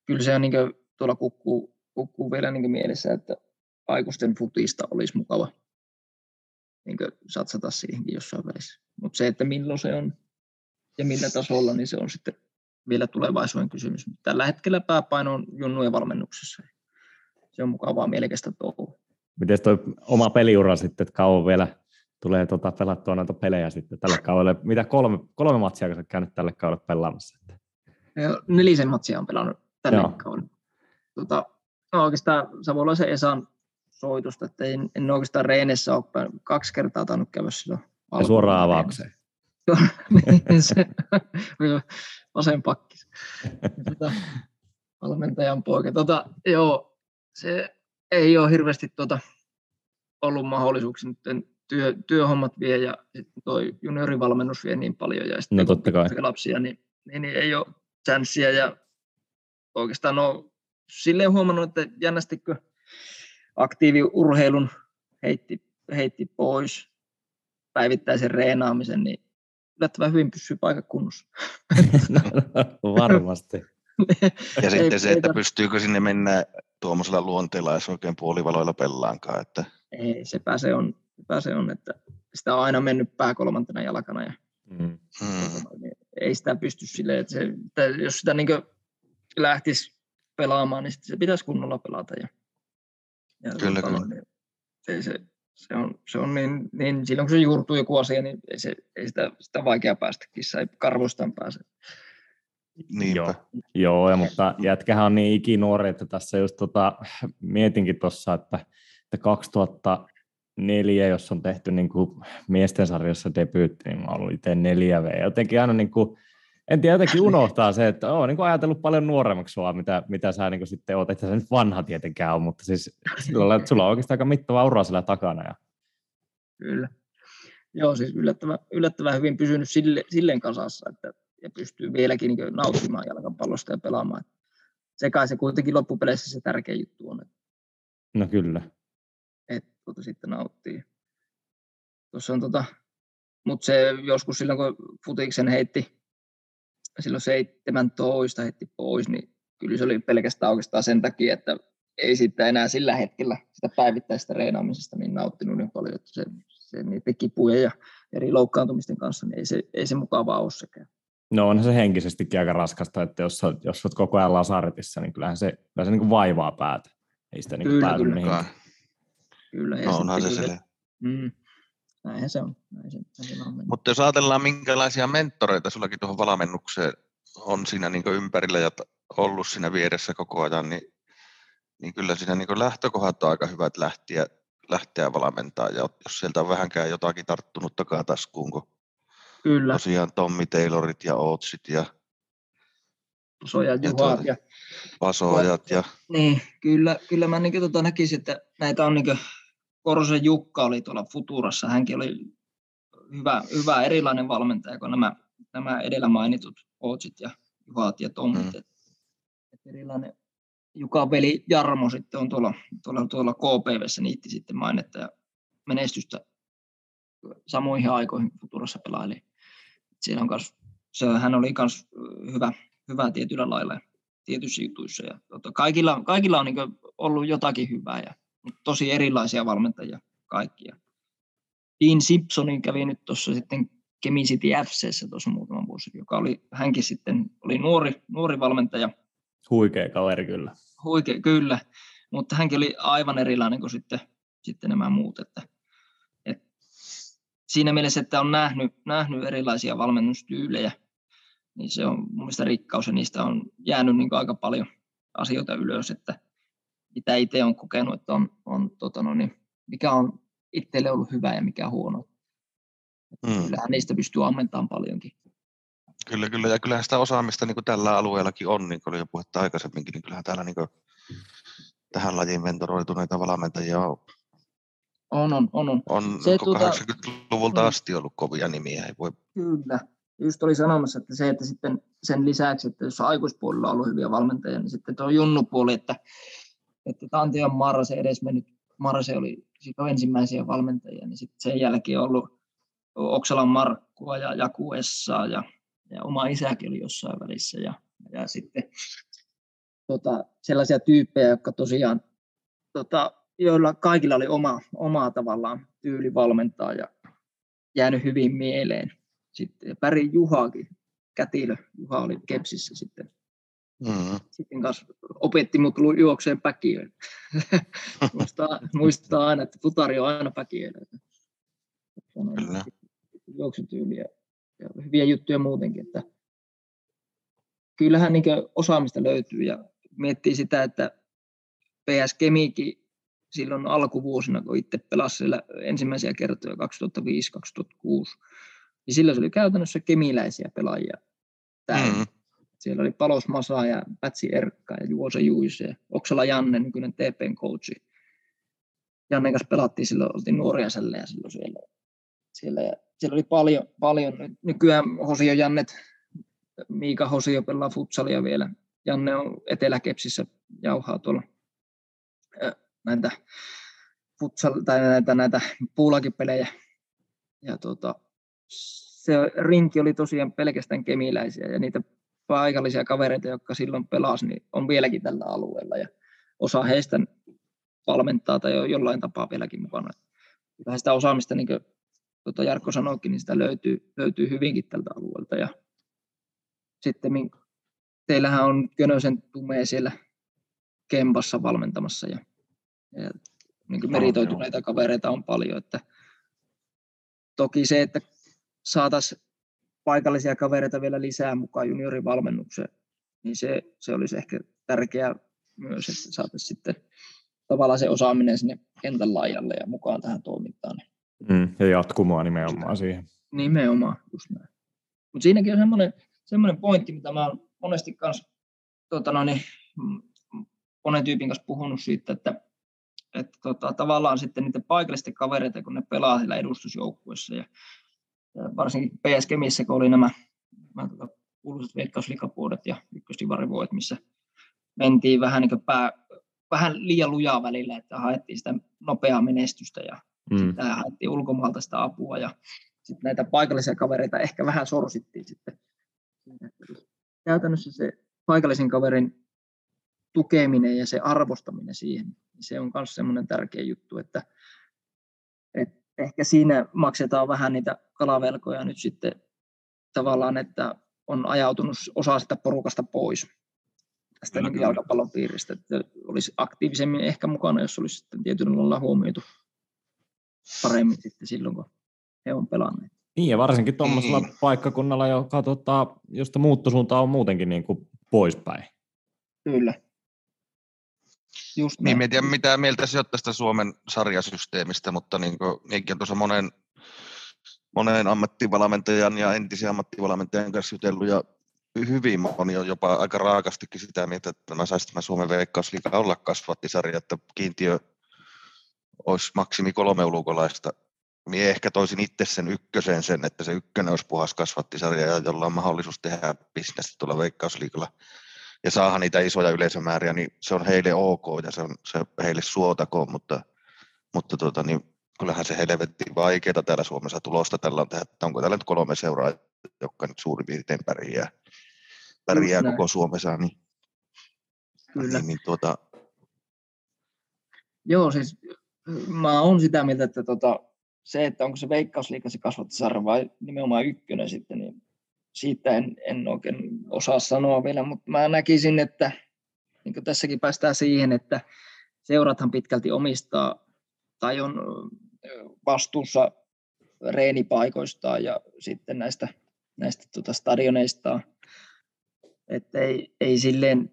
kyllä se on niin kuin, tuolla kukkuu, kukkuu vielä niin kuin mielessä, että aikuisten futista olisi mukava niin kuin satsata siihenkin jossain välissä. Mutta se, että milloin se on ja millä tasolla, niin se on sitten vielä tulevaisuuden kysymys. Tällä hetkellä pääpaino on junnujen valmennuksessa. Se on mukavaa, mielekästä touhua. Miten tuo oma peliura sitten, että kauan vielä tulee tuota pelattua noita pelejä sitten tällä kaudella? Mitä kolme, kolme matsia olet käynyt tällä kaudella pelaamassa? Nelisen matsia on pelannut tällä kaudella. Tuota, no oikeastaan Savolaisen Esan soitusta, että en, en oikeastaan reenessä ole päänyt. Kaksi kertaa tainnut käydä silloin. Ja suoraan avaukseen. Vasen pakkis. Tota, valmentajan poika. Tota, joo, se ei ole hirveästi tota, ollut mahdollisuuksia. Nyt työ, työhommat vie ja tuo juniorivalmennus vie niin paljon. Ja sitten no, totta kai. Lapsia, niin, niin, niin ei ole chanssiä. Ja oikeastaan olen silleen huomannut, että jännästi kun aktiiviurheilun heitti, heitti pois päivittäisen reenaamisen, niin yllättävän hyvin pysyy paikakunnossa. No, varmasti. Ja sitten ei, se, että pystyykö sinne mennä tuommoisella luonteella, jos oikein puolivaloilla pelaankaan. Että... Ei, sepä se on, sepä se on, että sitä on aina mennyt pääkolmantena jalkana. Ja... Mm. Ei sitä pysty silleen, että, se, että jos sitä niin kuin lähtisi pelaamaan, niin se pitäisi kunnolla pelata. Ja, ja kyllä, kyllä. Niin, ei se, se on, se on niin, niin, silloin kun se juurtuu joku asia, niin ei, se, ei sitä, sitä vaikea päästä kissa, ei karvoistaan pääse. Joo, joo, mutta jätkähän on niin ikinuori, että tässä just tota, mietinkin tuossa, että, että kaksituhattaneljä, jos on tehty niin kuin miesten sarjassa debyytti, niin mä olin itse neljä vee. Jotenkin aina, niin kuin, en tiedä, jotenkin unohtaa se, että olen niin ajatellut paljon nuoremmaksi sua, mitä, mitä sä niin kuin sitten oot. Että sä nyt vanha tietenkään on, mutta siis sillä lailla, että sulla on oikeastaan aika mittava ura siellä takana. Ja... Kyllä. Joo, siis yllättävän, yllättävän hyvin pysynyt sille, silleen kasassa, että ja pystyy vieläkin niin nauttimaan jalkapallosta ja pelaamaan. Se kai se kuitenkin loppupeleissä se tärkeä juttu on. Että no kyllä. Että tuota sitten nauttii. Tuossa on tota, mutta se joskus silloin, kun futiksen heitti, silloin seitsemäntoista heitti pois, niin kyllä se oli pelkästään oikeastaan sen takia, että ei sitä enää sillä hetkellä sitä päivittäistä reenaamisesta niin nauttinut niin paljon, että se, se niiden kipuja ja eri loukkaantumisten kanssa, niin ei se, ei se mukavaa ole sekään. No onhan se henkisestikin aika raskasta, että jos, jos olet koko ajan lasaretissa, niin kyllähän se, kyllähän se niin kuin vaivaa päätä. Ei sitä niin kuin pääty mihinkään. Kyllä, no onhan se sille. Mm. Näinhän se on. Näin se, näin on. Mutta jos ajatellaan, minkälaisia mentoreita sinullakin tuohon valmennukseen on siinä niin kuin ympärillä ja ollut siinä vieressä koko ajan, niin, niin kyllä siinä niin kuin lähtökohdat on aika hyvät lähteä, lähteä valmentaa. Ja jos sieltä on vähänkään jotakin tarttunut takataskuun, kun kyllä. Tosiaan Tommi Taylorit ja Ootsit ja Vasoja, ja, Juhat ja, Vasojat. Ja... Niin, kyllä, kyllä mä niin tota näkisin, että näitä on niin Korsen Jukka oli tuolla Futurassa. Hänkin oli hyvä, hyvä erilainen valmentaja kuin nämä, nämä edellä mainitut Ootsit ja Juhat ja Tommit. Mm. Et, et erilainen Jukan veli Jarmo sitten on tuolla, tuolla, tuolla K P V:ssä niitti sitten mainetta ja menestystä samoihin aikoihin Futurassa pelaili. Siinä on kans, se, hän oli myös hyvä, hyvä tietyllä lailla tietyissä jutuissa. Ja, tota, kaikilla, kaikilla on niin kuin ollut jotakin hyvää, ja, mutta tosi erilaisia valmentajia kaikkia. Dean Simpsonin kävi nyt tuossa sitten Kemi City F C:ssä tuossa muutama vuosi, joka oli, hänkin sitten oli nuori, nuori valmentaja. Huikea kaveri kyllä. Huikea, kyllä, mutta hänkin oli aivan erilainen kuin sitten, sitten nämä muut, että siinä mielessä, että on nähnyt, nähnyt erilaisia valmennustyylejä, niin se on mun mielestä rikkaus ja niistä on jäänyt niin aika paljon asioita ylös, että mitä itse on kokenut, että on, on, tota no niin, mikä on itselle ollut hyvä ja mikä huono. Mm. Kyllähän niistä pystyy ammentamaan paljonkin. Kyllä, kyllä. Ja kyllähän sitä osaamista niin kuin tällä alueellakin on, niin kuin oli jo puhetta aikaisemminkin, niin kyllähän täällä niin kuin, tähän lajiin mentoroituneita valmentajia on. On, on, on. On, on se, kahdeksankymmentäluvulta tuota, asti ollut kovia nimiä. Ei voi... Kyllä. Just oli sanomassa, että se, että sitten sen lisäksi, että jos aikuispuolella on ollut hyviä valmentajia, niin sitten tuo junnupuoli, että, että Antiojan Marrotti edesmennyt, Marrotti oli ensimmäisiä valmentajia, niin sitten sen jälkeen on ollut Oksalan Markkua ja Jaku Essaa ja, ja oma isäkin oli jossain välissä. Ja, ja sitten tota, sellaisia tyyppejä, jotka tosiaan... Tota, joilla kaikilla oli oma, omaa tavallaan tyyli valmentaa ja jäänyt hyvin mieleen. Sitten Pärin Juhakin, kätilö Juha oli Kepsissä sitten. Mm-hmm. Sitten kanssa opetti mut juokseen päkiöön. muistaa, muistaa aina, että futari on aina päkiöön. Kyllä. Juoksutyyliä ja hyviä juttuja muutenkin. Että kyllähän niin osaamista löytyy ja miettii sitä, että P S G M:kin silloin alkuvuosina, kun itse pelasin ensimmäisiä kertoja kaksituhattaviisi kaksituhattakuusi, niin silloin se oli käytännössä kemiläisiä pelaajia. Mm-hmm. Siellä oli Palos Masa ja Pätsi Erkka ja Juosa Juise ja Oksala Janne, nykyinen T P:n coachi. Jannen kanssa pelattiin silloin, oltiin nuoria sällejä silloin siellä. Siellä, ja siellä oli paljon, paljon. Nykyään Hosio Jannet, Miika Hosio pelaa futsalia vielä. Janne on Etelä-Kepsissä, jauhaa tuolla. Näitä, futsal- tai näitä, näitä puulakipelejä. Ja tuota, se rinki oli tosiaan pelkästään kemiläisiä ja niitä paikallisia kavereita, jotka silloin pelasi, niin on vieläkin tällä alueella ja osa heistä valmentaa tai on jollain tapaa vieläkin mukana. Vähän sitä osaamista, niin kuin tuota Jarkko sanoikin, niin sitä löytyy, löytyy hyvinkin tältä alueelta. Ja sitten teillähän on Könösen Tume siellä Kempassa valmentamassa ja, ja niin meritoituneita kavereita on paljon. Että toki se, että saataisiin paikallisia kavereita vielä lisää mukaan juniorivalmennukseen, niin se, se olisi ehkä tärkeää myös, että saataisiin sitten tavallaan se osaaminen sinne kentän laajalle ja mukaan tähän toimintaan. Mm, ja jatkumaan nimenomaan sitä, siihen. Nimenomaan, just näin. Mutta siinäkin on semmoinen, semmoinen pointti, mitä mä oon monesti kanssa tota noin, monen tyypin kanssa puhunut siitä, että, että tota, tavallaan sitten niiden paikallisten kavereita, kun ne pelaa siellä edustusjoukkuessa ja, ja varsinkin P S G missä, kun oli nämä, nämä tota, kuuluisat veikkausliikapuodet ja ykkösdivarivuodet, missä mentiin vähän niin kuin pää, vähän liian lujaa välillä, että haettiin sitä nopeaa menestystä ja mm. sitten haettiin ulkomaalta sitä apua ja sitten näitä paikallisia kavereita ehkä vähän sorsittiin sitten. Käytännössä se paikallisen kaverin tukeminen ja se arvostaminen siihen, niin se on myös semmoinen tärkeä juttu, että, että ehkä siinä maksetaan vähän niitä kalavelkoja nyt sitten tavallaan, että on ajautunut osa sitä porukasta pois tästä niin jalkapallon piiristä, että olisi aktiivisemmin ehkä mukana, jos olisi sitten tietyllä lailla huomioitu paremmin sitten silloin, kun he on pelanneet. Niin, ja varsinkin tuommoisella paikkakunnalla, joka, tota, josta muuttosuunta on muutenkin niin kuin poispäin. Kyllä. Just niin, mä en tiedä mitä mieltä se on tästä Suomen sarjasysteemistä, mutta niin kuin minäkin tuossa monen, monen ammattivalmentajan ja entisen ammattivalmentajan kanssa jutellut, ja hyvin moni on jopa aika raakastikin sitä mieltä, että mä saisin tämän Suomen Veikkausliigan olla kasvattisarja, että kiintiö olisi maksimi kolme ulkolaista. Minä ehkä toisin itse sen ykkösen sen, että se ykkönen olisi puhas kasvattisarja, jolla on mahdollisuus tehdä bisnestä tuolla Veikkausliigalla ja saada niitä isoja yleisömääriä, niin se on heille ok ja se on se heille suotakoon, mutta, mutta tuota, niin kyllähän se helvetin vaikeaa täällä Suomessa tulosta tällä on tehdä, että onko täällä nyt kolme seuraa, jotka nyt suurin piirtein pärjää, pärjää koko Suomessa. Niin, niin, niin tuota... Joo, siis mä oon sitä mieltä, että tota, se, että onko se Veikkausliiga se kasvattisarja vai nimenomaan ykkönen sitten, niin siitä en, en oikein osaa sanoa vielä, mutta mä näkisin, että niin tässäkin päästään siihen, että seurathan pitkälti omistaa tai on vastuussa reenipaikoistaan ja sitten näistä, näistä tuota stadioneistaan, että ei, ei silleen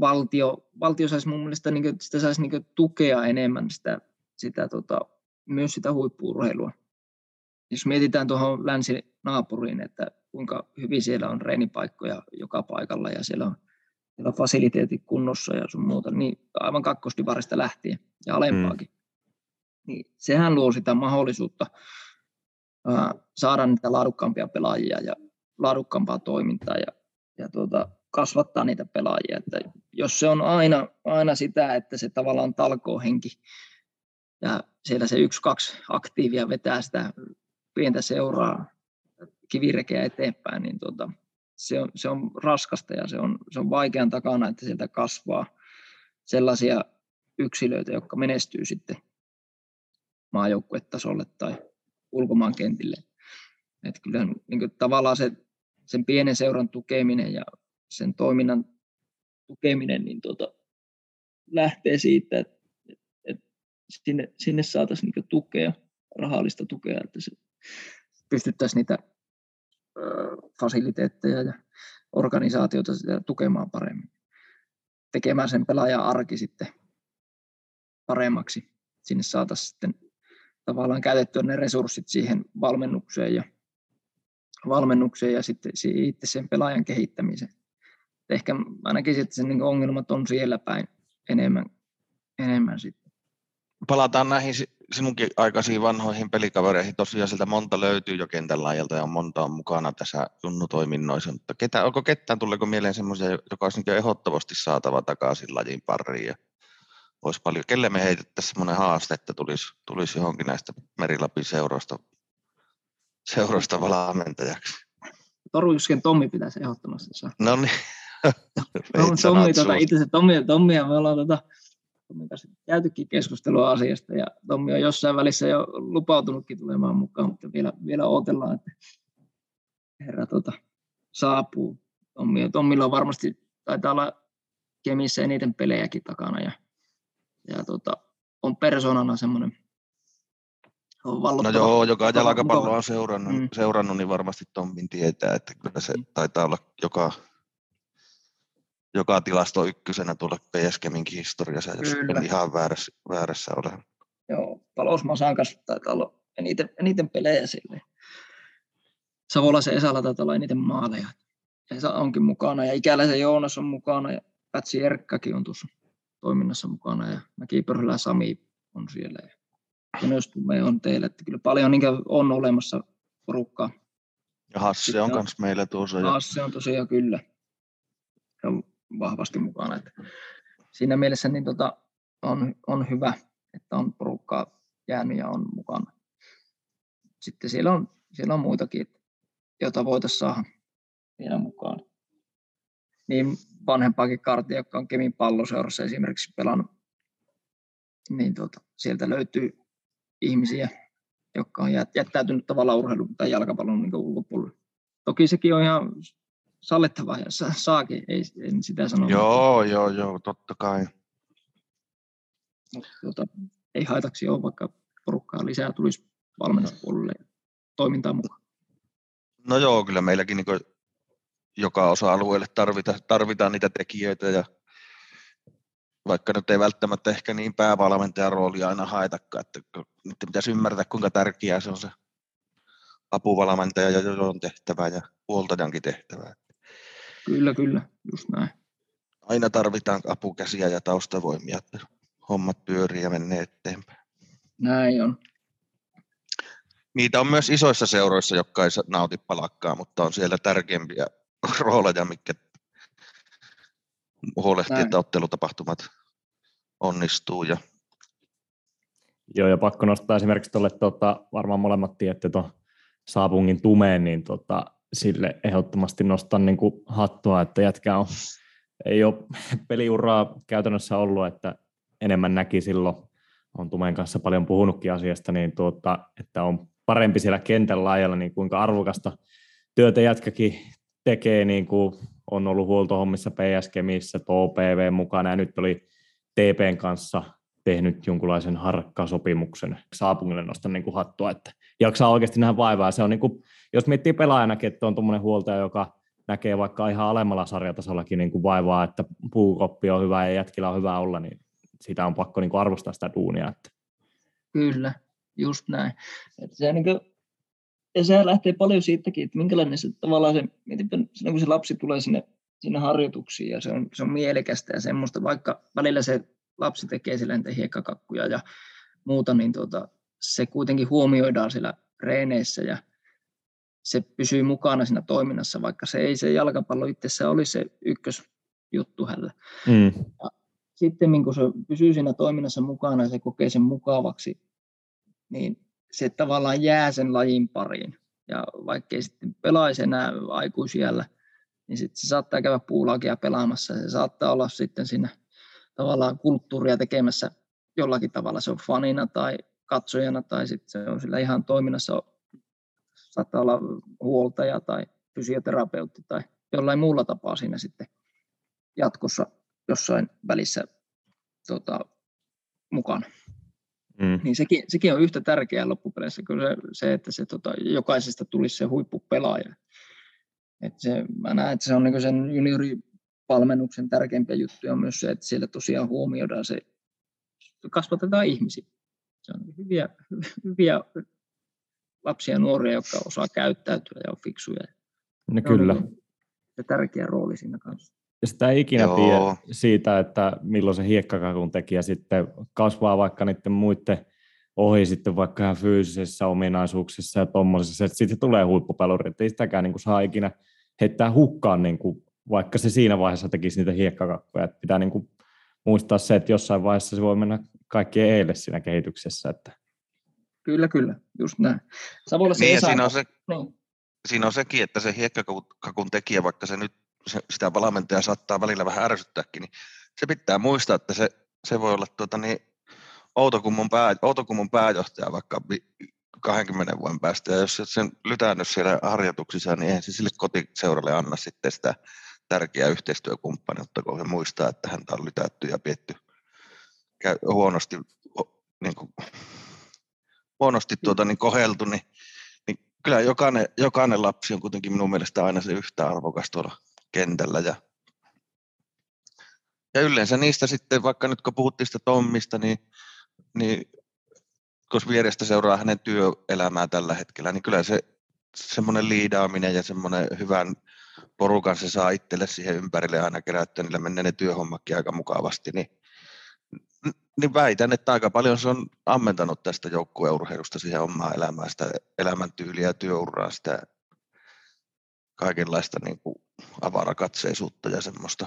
valtio, valtio saisi mun mielestä niin kuin, sitä saisi niin kuin tukea enemmän sitä, sitä tota, myös sitä huippu-urheilua. Jos mietitään tuohon länsinaapuriin, että kuinka hyvin siellä on reenipaikkoja joka paikalla ja siellä on, siellä on fasiliteetit kunnossa ja sun muuta, niin aivan kakkosdivarista lähtien ja alempaakin. Mm. Niin sehän luo sitä mahdollisuutta ää, saada niitä laadukkaampia pelaajia ja laadukkaampaa toimintaa ja, ja tuota, kasvattaa niitä pelaajia. Että jos se on aina, aina sitä, että se tavallaan talkoo henki ja siellä se yksi, kaksi aktiivia vetää sitä pientä seuraa kivirekeä eteenpäin, niin tuota, se, on, se on raskasta ja se on, se on vaikean takana, että sieltä kasvaa sellaisia yksilöitä, jotka menestyy sitten maajoukkuetasolle tai ulkomaan kentille. Että kyllähän niin tavallaan se, sen pienen seuran tukeminen ja sen toiminnan tukeminen niin tuota, lähtee siitä, että, että sinne, sinne saataisiin niin tukea, rahallista tukea, että se pystyttäisiin niitä ö, fasiliteetteja ja organisaatioita sitä tukemaan paremmin, tekemään sen pelaajan arki sitten paremmaksi. Sinne saataisiin sitten tavallaan käytettyä ne resurssit siihen valmennukseen ja, valmennukseen ja sitten itse sen pelaajan kehittämiseen. Ehkä mä näkisin, että sen ongelmat on siellä päin enemmän, enemmän sitten. Palataan näihin sinunkin aikaisiin vanhoihin pelikavereihin. Tosiaan sieltä monta löytyy jo kentän laajalta ja monta on mukana tässä junnutoiminnoissa. Mutta ketä, onko ketään, tuleeko mieleen semmoisia, joka olisi ehdottomasti saatava takaisin lajin pariin? Olisi paljon. Kelle me heitettäisiin semmoinen haaste, että tulisi, tulisi johonkin näistä Merilapin seurausta, seurausta valmentajaksi? Torjusken Tommi pitäisi ehdottomasti saada. No niin. Tommi, tota, itse se Tommi, Tommi ja me ollaan tota, Tommin kanssa käytykin keskustelua asiasta ja Tommi on jossain välissä jo lupautunutkin tulemaan mukaan, mutta vielä, vielä odotellaan, että herra tota, saapuu. Tommi, Tommilla on varmasti, taitaa olla Kemissä eniten pelejäkin takana ja, ja tota, on persoonana semmoinen. No joo, joka jalkapalloa on seurannut, mm. seurannut, niin varmasti Tommin tietää, että kyllä se taitaa olla joka, joka tilasto ykkösenä tuolla P S G Minkin historiassa, jos en ihan väärässä, väärässä ole. Joo, Palosmasan kanssa taitaa olla eniten, eniten pelejä silleen. Savolaisen Esalla taitaa olla eniten maaleja. Esa onkin mukana ja Ikäläisen Joonas on mukana ja Pätsi Erkkäkin on tuossa toiminnassa mukana ja Mäkipörhylä Sami on siellä. Ja myös me on teillä, että kyllä paljon niin on olemassa porukkaa. Ja Hasse on myös meillä tuossa. Hasse on tosiaan kyllä. Ja vahvasti mukana. Että siinä mielessä niin tota, on, on hyvä, että on porukkaa jäänyt ja on mukana. Sitten siellä on, siellä on muitakin, joita voitaisiin saada vielä mukaan. Niin vanhempaakin kartia, joka on Kemin Palloseurassa esimerkiksi pelannut. Niin tuota, sieltä löytyy ihmisiä, jotka on jättäytynyt tavallaan urheilun tai jalkapallon niin ulkopuolelle. Toki sekin on ihan sallittavaa, ja saakin, ei, en sitä sano. Joo, joo, joo, totta kai. Mutta tuota, ei haitaksi ole, vaikka porukkaa lisää tulisi valmennuspuolelle ja toimintaan mukaan. No joo, kyllä meilläkin niin joka osa-alueelle tarvitaan, tarvitaan niitä tekijöitä ja vaikka nyt ei välttämättä ehkä niin päävalmentajan roolia aina haetakaan, että nyt pitäisi ymmärtää, kuinka tärkeää se on se apuvalmentaja ja johdon tehtävä ja huoltajankin tehtävä. Kyllä, kyllä, just näin. Aina tarvitaan apukäsiä ja taustavoimia, että hommat pyörii ja menee eteenpäin. Näin on. Niitä on myös isoissa seuroissa, jotka ei nauti palakkaa, mutta on siellä tärkeimpiä rooleja, mitkä huolehtii, että ottelutapahtumat onnistuu. Ja... Joo, ja pakko nostaa esimerkiksi tuolle, tuota, varmaan molemmat tiedätte tuon Saapungin Tumeen, niin tuota, sille ehdottomasti nostan niin kuin hattua, että jätkä on, ei ole peliuraa käytännössä ollut, että enemmän näki silloin, on Tumeen kanssa paljon puhunutkin asiasta, niin tuota, että on parempi siellä kentän laajalla, niin kuinka arvokasta työtä jätkäkin tekee, niin kuin on ollut huoltohommissa P S G missä, T P V mukana ja nyt oli T P:n kanssa tehnyt jonkunlaisen harkkasopimuksen. Saapungille nostan niin kuin hattua, että jaksaa oikeasti nähdä vaivaa. Se on niin kuin, jos miettii pelaajanakin, että on tuommoinen huoltaja, joka näkee vaikka ihan alemmalla sarjatasollakin niin kuin vaivaa, että puukoppi on hyvä ja jätkillä on hyvä olla, niin sitä on pakko niin kuin arvostaa sitä duunia. Että. Kyllä, just näin. Se on niin kuin... Ja sehän lähtee paljon siitäkin, että minkälainen se tavallaan se, mietipä, silloin kun se lapsi tulee sinne, sinne harjoituksiin ja se on, se on mielekästä ja semmoista, vaikka välillä se lapsi tekee sillä niitä hiekkakakkuja ja muuta, niin tuota, se kuitenkin huomioidaan siellä treeneissä ja se pysyy mukana siinä toiminnassa, vaikka se ei se jalkapallo itsessään olisi se ykkösjuttu hänellä. Mm. Sitten kun se pysyy siinä toiminnassa mukana ja se kokee sen mukavaksi, niin se tavallaan jää sen lajin pariin, ja vaikkei sitten pelaisi enää aikuisiällä, niin sitten se saattaa käydä puulaakia pelaamassa, ja se saattaa olla sitten siinä tavallaan kulttuuria tekemässä jollakin tavalla, se on fanina tai katsojana, tai sitten se on sillä ihan toiminnassa, saattaa olla huoltaja tai fysioterapeutti tai jollain muulla tapaa siinä sitten jatkossa jossain välissä tota, mukana. Mm. Niin sekin, sekin on yhtä tärkeää loppupeleissä kuin se, se että se, tota, jokaisesta tulisi se huippupelaaja. Et se, mä näen, että se on niin sen junioripalmennuksen tärkeimpiä juttuja on myös se, että siellä tosiaan huomioidaan se, kasvatetaan ihmisiä. Se on hyviä, hyviä lapsia ja nuoria, jotka osaa käyttäytyä ja on fiksuja. No kyllä. Se on niin se tärkeä rooli siinä kanssa. Ja sitä ei ikinä tiedä siitä, että milloin se hiekkakakun tekijä sitten kasvaa vaikka niiden muiden ohi sitten vaikka ihan fyysisissä ominaisuuksissa ja tuommoisissa. Sitten tulee huippupeluri, että ei sitäkään niin kuin saa ikinä heittää hukkaan, niin kuin, vaikka se siinä vaiheessa tekisi niitä hiekkakakkuja. Että pitää niin kuin muistaa se, että jossain vaiheessa se voi mennä kaikkien eille siinä kehityksessä. Että. Kyllä, kyllä, just näin. Niin, siinä on se, no. siinä on sekin, että se hiekkakakun tekijä, vaikka se nyt se, sitä valmentaja saattaa välillä vähän ärsyttääkin, niin se pitää muistaa, että se, se voi olla tuota niin, Outokummun, pää, Outokummun pääjohtaja vaikka kaksikymmentä vuoden päästä, ja jos sen lytäännyt siellä harjoituksissa, niin eihän se sille kotiseuralle anna sitten sitä tärkeää yhteistyökumppaniutta, kun hän muistaa, että häntä on lytätty ja pietty käy, huonosti, niin kuin, huonosti tuota, niin koheltu, niin, niin kyllä jokainen, jokainen lapsi on kuitenkin minun mielestä aina se yhtä arvokas tuolla kentällä. Ja, ja yleensä niistä sitten, vaikka nyt kun puhuttiin sitä Tommista, niin, niin koska vierestä seuraa hänen työelämää tällä hetkellä, niin kyllä se semmoinen liidaaminen ja semmoinen hyvän porukan se saa itselle siihen ympärille aina kerättyä, niillä menee ne työhommatkin aika mukavasti, niin, niin väitän, että aika paljon se on ammentanut tästä joukkueurheilusta siihen omaa elämää, sitä elämäntyyliä, työuraa, sitä kaikenlaista niin kuin avarakatseisuutta ja semmoista.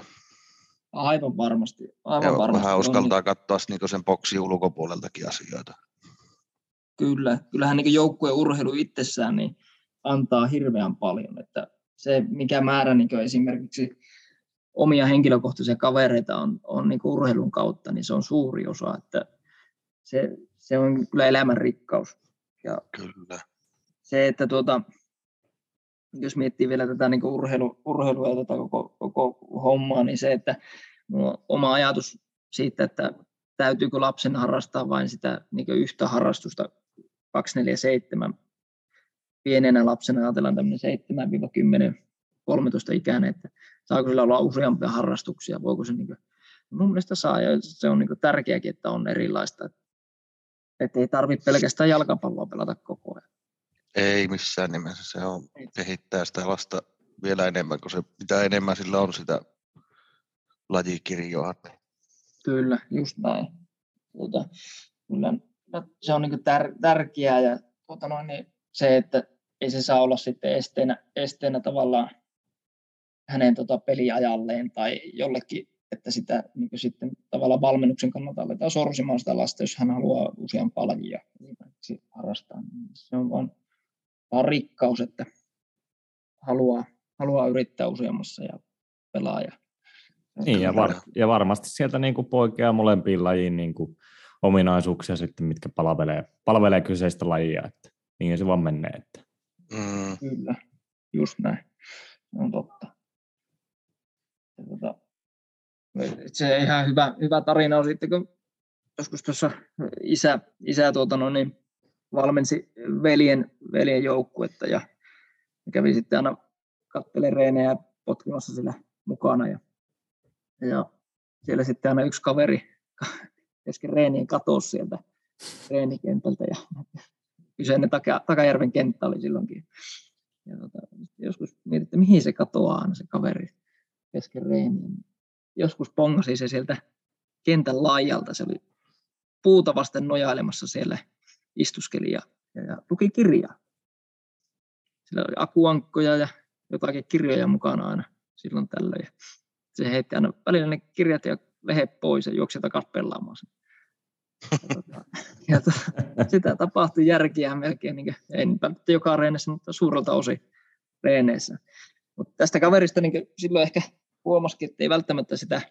Aivan varmasti. Aivan ja varmasti. Vähän uskaltaa katsoa niin sen boksin ulkopuoleltakin asioita. Kyllä, kyllähän niin joukkueurheilu itsessään niin antaa hirveän paljon, että se mikä määrä niin esimerkiksi omia henkilökohtaisia kavereita on, on niin urheilun kautta, niin se on suuri osa, että se, se on kyllä elämän rikkaus. Ja kyllä. Se, että tuota, jos miettii vielä tätä niin urheilu, urheilua ja tätä koko, koko hommaa, niin se, että no, oma ajatus siitä, että täytyykö lapsen harrastaa vain sitä niin yhtä harrastusta kaksikymmentäneljä seitsemän. Pienenä lapsena ajatellaan tämmöinen seitsemän-kymmenen-kolmetoista-ikäinen, että saako sillä olla useampia harrastuksia, voiko se niin kuin, mun mielestä saa, ja se on niin kuin tärkeäkin, että on erilaista, että ei tarvitse pelkästään jalkapalloa pelata koko ajan. Ei missään nimessä, se on, kehittää sitä lasta vielä enemmän, kun se, mitä enemmän sillä on sitä lajikirjoa. Kyllä, just näin. Tuota, kyllä, se on niin kuin tär, tärkeää, ja tuota noin, niin se, että ei se saa olla sitten esteenä, esteenä tavallaan hänen tota peliajalleen tai jollekin, että sitä niin sitten tavallaan valmennuksen kannalta aletaan sorsimaan sitä lasta, jos hän haluaa useampaa lajia niin harrastaa. Se on vaan, vaan rikkaus, että haluaa, haluaa yrittää useammassa ja pelaa. Ja, niin, ja, var, ja varmasti sieltä niin kuin poikkeaa molempiin lajiin niin kuin ominaisuuksia, sitten, mitkä palvelee, palvelee kyseistä lajia. Että. Niin se vaan menee, että. Mm. Kyllä, just näin. Se on totta. Tota, se ihan hyvä, hyvä tarina on sitten, kun joskus tuossa isä, isä tuota, no niin, valmensi veljen, veljen joukkuetta ja kävi sitten aina katselemaan reenejä potkimassa sillä mukana. Ja, ja siellä sitten aina yksi kaveri kesken reenien katosi sieltä reenikentältä ja kyseinen Takajärven kenttä oli silloinkin. Ja tota, joskus mietin, että mihin se katoaa aina se kaveri kesken reeniin. Joskus pongasi se sieltä kentän laajalta. Se oli puuta vasten nojailemassa siellä, istuskeli ja, ja, ja luki kirjaa. Sillä oli akuankkoja ja jotakin kirjoja mukana aina silloin tällöin. Ja se heitti aina välillä ne kirjat ja lehet pois ja juoksi takaisin pelaamaan sen. Ja tuota, sitä tapahtui järkiään melkein, niin kuin, ei välttämättä joka reenessä, mutta suurelta osin reeneissä. Mutta tästä kaverista niin silloin ehkä huomasikin, että ei välttämättä sitä,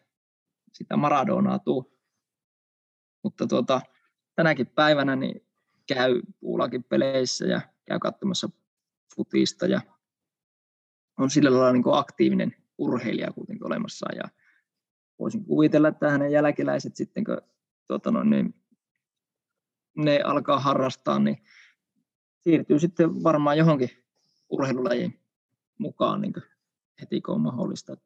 sitä Maradonaa tule. Mutta tuota, tänäkin päivänä niin käy puulakin peleissä ja käy katsomassa futista ja on sillä lailla niin aktiivinen urheilija kuitenkin olemassaan. Ja voisin kuvitella, että hänen jälkeläiset sitten, kun tuota, no, niin ne alkaa harrastaa, niin siirtyy sitten varmaan johonkin urheilulajiin mukaan niin heti, kun on mahdollista.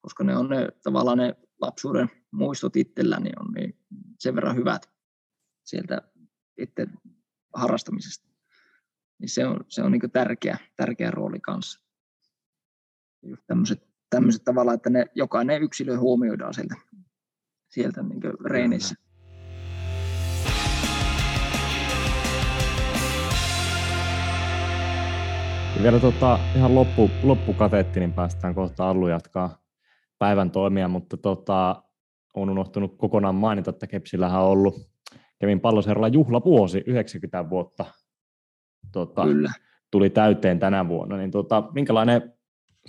Koska ne on ne, tavallaan ne lapsuuden muistot itselläni niin on niin sen verran hyvät sieltä itse harrastamisesta. Niin se on, se on niin tärkeä, tärkeä rooli kanssa. Tämmöiset, tämmöiset tavalla, että ne, jokainen yksilö huomioidaan sieltä, sieltä niin reenissä. Ja vielä tota, ihan loppu, loppukateetti, niin päästään kohta Allu jatkaa päivän toimia, mutta tota, on unohtunut kokonaan mainita, että Kepsillähän on ollut Kemin Palloseuralla juhlavuosi, yhdeksänkymmentä vuotta tota, tuli täyteen tänä vuonna, niin tota, minkälainen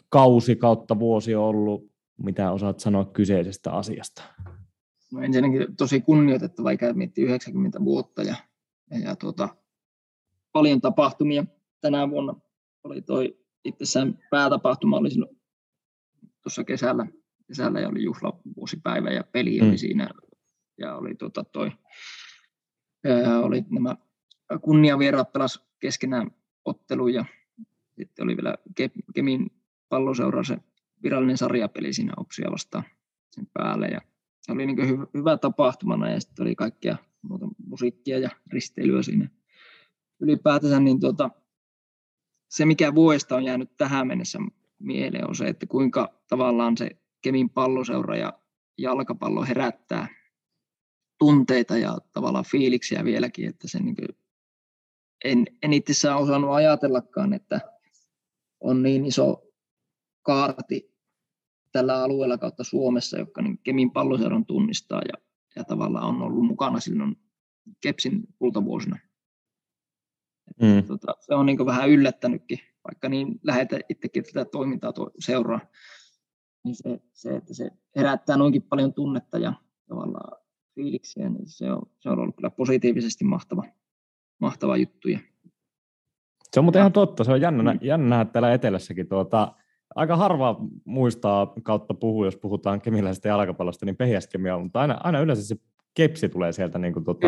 kausi kautta vuosi on ollut, mitä osaat sanoa kyseisestä asiasta? No ensinnäkin tosi kunnioitettava ikä, miettii yhdeksänkymmentä vuotta ja, ja tuota, paljon tapahtumia tänä vuonna oli toi itsessään päätapahtuma, oli silloin tuossa kesällä, kesällä oli juhlavuosipäivä ja peli mm. oli siinä ja oli tuota toi, ää, oli nämä kunniavieraat pelas keskenään otteluun ja sitten oli vielä Ke- Kemin Palloseura se virallinen sarjapeli siinä Opsia vastaan sen päälle ja se oli niin kuin hyvä, hyvä tapahtumana ja sitten oli kaikkea muuta musiikkia ja risteilyä siinä. Ylipäätänsä niin tuota, se, mikä vuodesta on jäänyt tähän mennessä mieleen, on se, että kuinka tavallaan se Kemin Palloseura ja jalkapallo herättää tunteita ja tavallaan fiiliksiä vieläkin, että sen niin kuin en, en itse osannut ajatellakaan, että on niin iso kaarti tällä alueella kautta Suomessa, joka niin Kemin Palloseuran tunnistaa ja, ja tavallaan on ollut mukana silloin Kepsin kultavuosina. Mm. Että, tota, se on niin vähän yllättänytkin, vaikka niin lähetä itsekin tätä toimintaa to- seuraa. Niin se, se, että se herättää noinkin paljon tunnetta ja tavallaan fiiliksiä, niin se on, se on ollut kyllä positiivisesti mahtava, mahtava juttu. Se on muuten ihan totta, se on jännä, mm. jännä nähdä täällä etelässäkin. Tuota, aika harva muistaa kautta puhua, jos puhutaan kemiläisestä jalkapallosta, niin P S G M:stä, mutta aina, aina yleensä se Kepsi tulee sieltä niin kuin tuota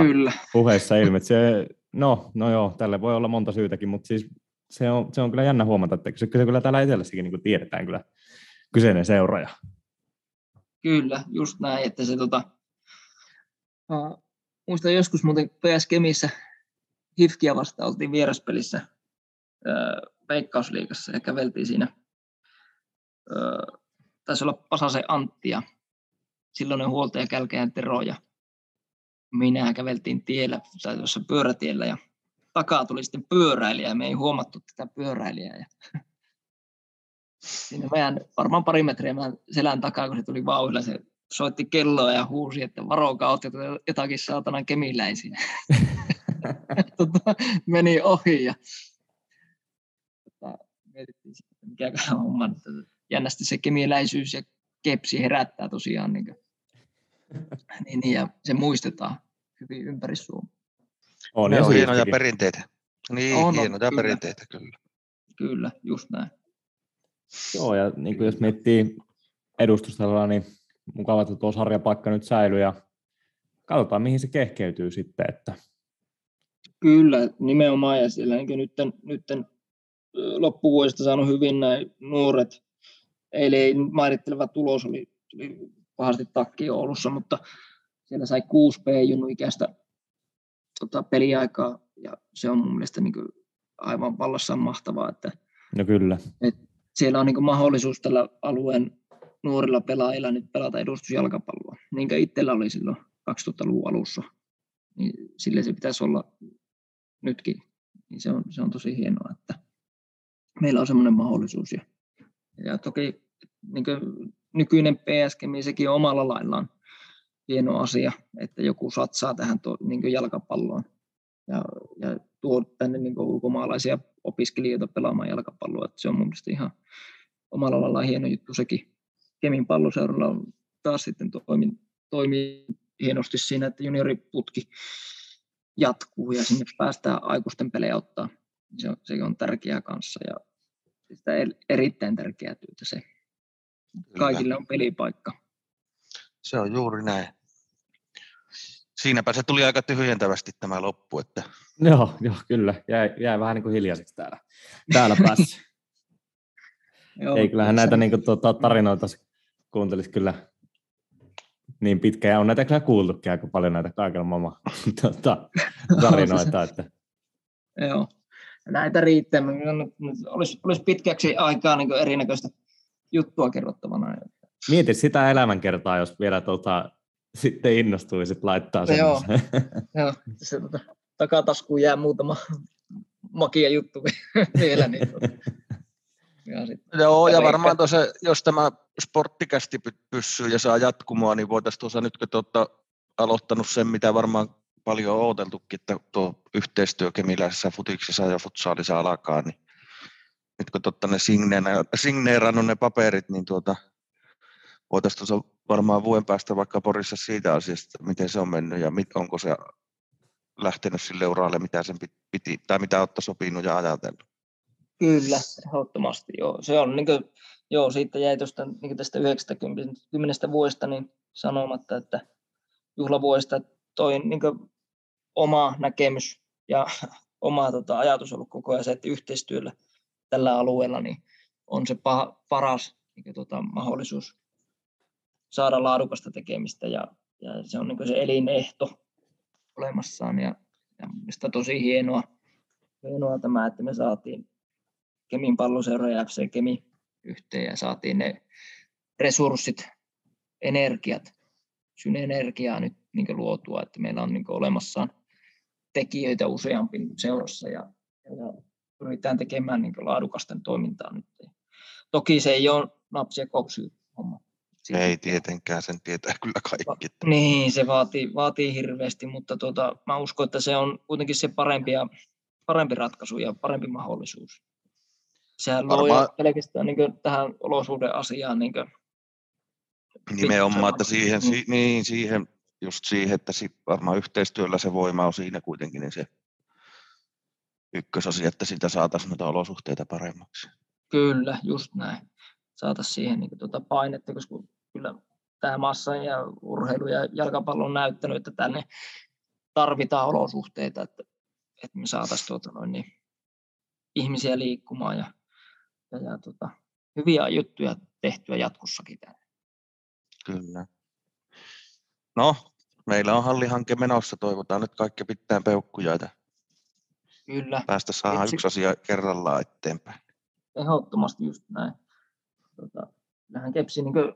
puheessa ilmi. Se, no, no joo, tälle voi olla monta syytäkin, mutta siis se on, se on kyllä jännä huomata, että se kyllä täällä etelässäkin niin kuin tiedetään kyllä kyseinen seuraaja. Kyllä, just näin, että se tota... Uh, muistan joskus muuten P S G M:ssä H I F K:ää vastaan oltiin vieraspelissä uh, Veikkausliigassa ja käveltiin siinä. Uh, taisi olla Pasasen Antti ja silloinen huoltaja Kälkeen Tero ja minä käveltiin tiellä, tai tuossa pyörätiellä ja takaa tuli sitten pyöräilijä ja me ei huomattu tätä pyöräilijää. Ja siinä meidän, varmaan pari metriä meidän selän takaa, kun se tuli vauhdilla, se soitti kelloa ja huusi, että varokaa, otti jotakin saatanan kemiläisiä. tota, meni ohi ja tota, mietittiin sitten mikäkään homma. Jännästi se kemiläisyys ja Kepsi herättää tosiaan. Niin Niin, ja se muistetaan hyvin ympäri Suomea. On, ne on hienoja perinteitä. Niin, on, hienoja on, perinteitä, kyllä. Kyllä, just näin. Joo, ja niin kuin jos miettii edustustella, niin mukava, että tuo sarjapaikka nyt säilyy, ja katsotaan, mihin se kehkeytyy sitten. Että... Kyllä, nimenomaan, ja siellä niin nyt, nyt loppuvuodesta saanut hyvin näin nuoret. Eilen määrittelevä tulos oli... oli pahasti takki Oulussa, mutta siellä sai kuusi B-junnuikäistä tota, peliaikaa, ja se on mun mielestä niin aivan vallassaan mahtavaa. Että, no kyllä. Että siellä on niin mahdollisuus tällä alueen nuorilla pelaajilla nyt pelata edustusjalkapalloa, niin kuin itsellä oli silloin kaksituhattaluvun alussa. Niin sille se pitäisi olla nytkin. Niin se on, se on tosi hienoa, että meillä on semmoinen mahdollisuus. Ja, ja toki... Niin nykyinen P S G M, sekin on omalla laillaan hieno asia, että joku satsaa tähän to, niin jalkapalloon ja, ja tuo tänne niin ulkomaalaisia opiskelijoita pelaamaan jalkapalloa. Että se on mun mielestä ihan omalla laillaan hieno juttu sekin. Kemin Palloseuralla on taas sitten toimii, toimii hienosti siinä, että junioriputki jatkuu ja sinne päästään aikuisten pelejä ottaa. Se on, se on tärkeää kanssa ja sitä erittäin tärkeää työtä se. Kaikille on pelipaikka. Se on juuri näin. Siinäpä se tuli aika tyhjentävästi tämä loppu. Että... Joo, joo, kyllä. Jäi, jäi vähän niin kuin hiljaiseksi täällä, täällä päässä. Joo, ei kyllähän näitä niin kuin, tuota, tarinoita kuuntelisi kyllä niin pitkään. On näitä kyllä kuultukin aika paljon näitä kaiken maailman tuota, tarinoita. Että... Joo, näitä riittää. Olisi, olisi pitkäksi aikaa niin kuin erinäköistä juttua kerrottavana. Mieti sitä elämänkertaa, jos vielä tota, sitten innostuisit laittaa sen. Joo, joo. Se, tota, takataskuun jää muutama makia juttu vielä. Niin, ja sit, joo, ja varmaan tuossa, jos tämä sporttikästi pyssyy ja saa jatkumoa, niin voitaisiin tuossa nytkö te olette aloittanut sen, mitä varmaan paljon odoteltukin, että tuo yhteistyö kemiläisessä futiksessa ja futsaalissa alkaa, niin nyt kun totta ne signeerannut ne paperit, niin tuota, voitaisiin tuossa varmaan vuoden päästä vaikka Porissa siitä asiasta, miten se on mennyt ja onko se lähtenyt sille uralle, mitä sen piti, tai mitä olette sopinut ja ajatellut. Kyllä, ehdottomasti joo. Se on niin kuin, joo, siitä jäi tuosta, niin tästä yhdeksänkymmentä vuodesta niin sanomatta, että juhlavuodesta toi niin kuin, oma näkemys ja oma tota, ajatus on ollut koko ajan se, että yhteistyöllä tällä alueella niin on se paha, paras niin kuin, tota, mahdollisuus saada laadukasta tekemistä ja, ja se on niin kuin, se elinehto olemassaan ja, ja mielestäni tosi hienoa, hienoa tämä, että me saatiin Kemin Palloseura ja F C Kemi yhteen ja saatiin ne resurssit, energiat, synergiaa nyt niin luotua, että meillä on niin olemassaan tekijöitä useampi seurassa ja, ja pyritään tekemään niin laadukasten toimintaa nyt. Toki se ei ole napsi- ja kopsi-homma. Ei tietenkään, sen tietää kyllä kaikki. Va- niin, se vaatii, vaatii hirveästi, mutta tuota, mä uskon, että se on kuitenkin se parempi, ja, parempi ratkaisu ja parempi mahdollisuus. Sehän luo pelkästään niin tähän olosuuden asiaan. Niin nimenomaan, että siihen, si- niin, siihen, just siihen, että sit varmaan yhteistyöllä se voima on siinä kuitenkin niin se ykkösasia, että sitä saataisiin noita olosuhteita paremmaksi. Kyllä, just näin. Saataisiin siihen niin tuota painetta, koska kyllä tämä massa ja urheilu ja jalkapallo on näyttänyt, että tänne tarvitaan olosuhteita, että, että me saataisiin tuota noin, niin, ihmisiä liikkumaan ja, ja, ja tota, hyviä juttuja tehtyä jatkossakin tänne. Kyllä. No, meillä on hallihanke menossa. Toivotaan nyt kaikki pitää peukkuja. Kyllä. Päästä saadaan yksi asia kerrallaan eteenpäin. Ehdottomasti just näin. Tota, kyllähän Kepsi, niin kuin,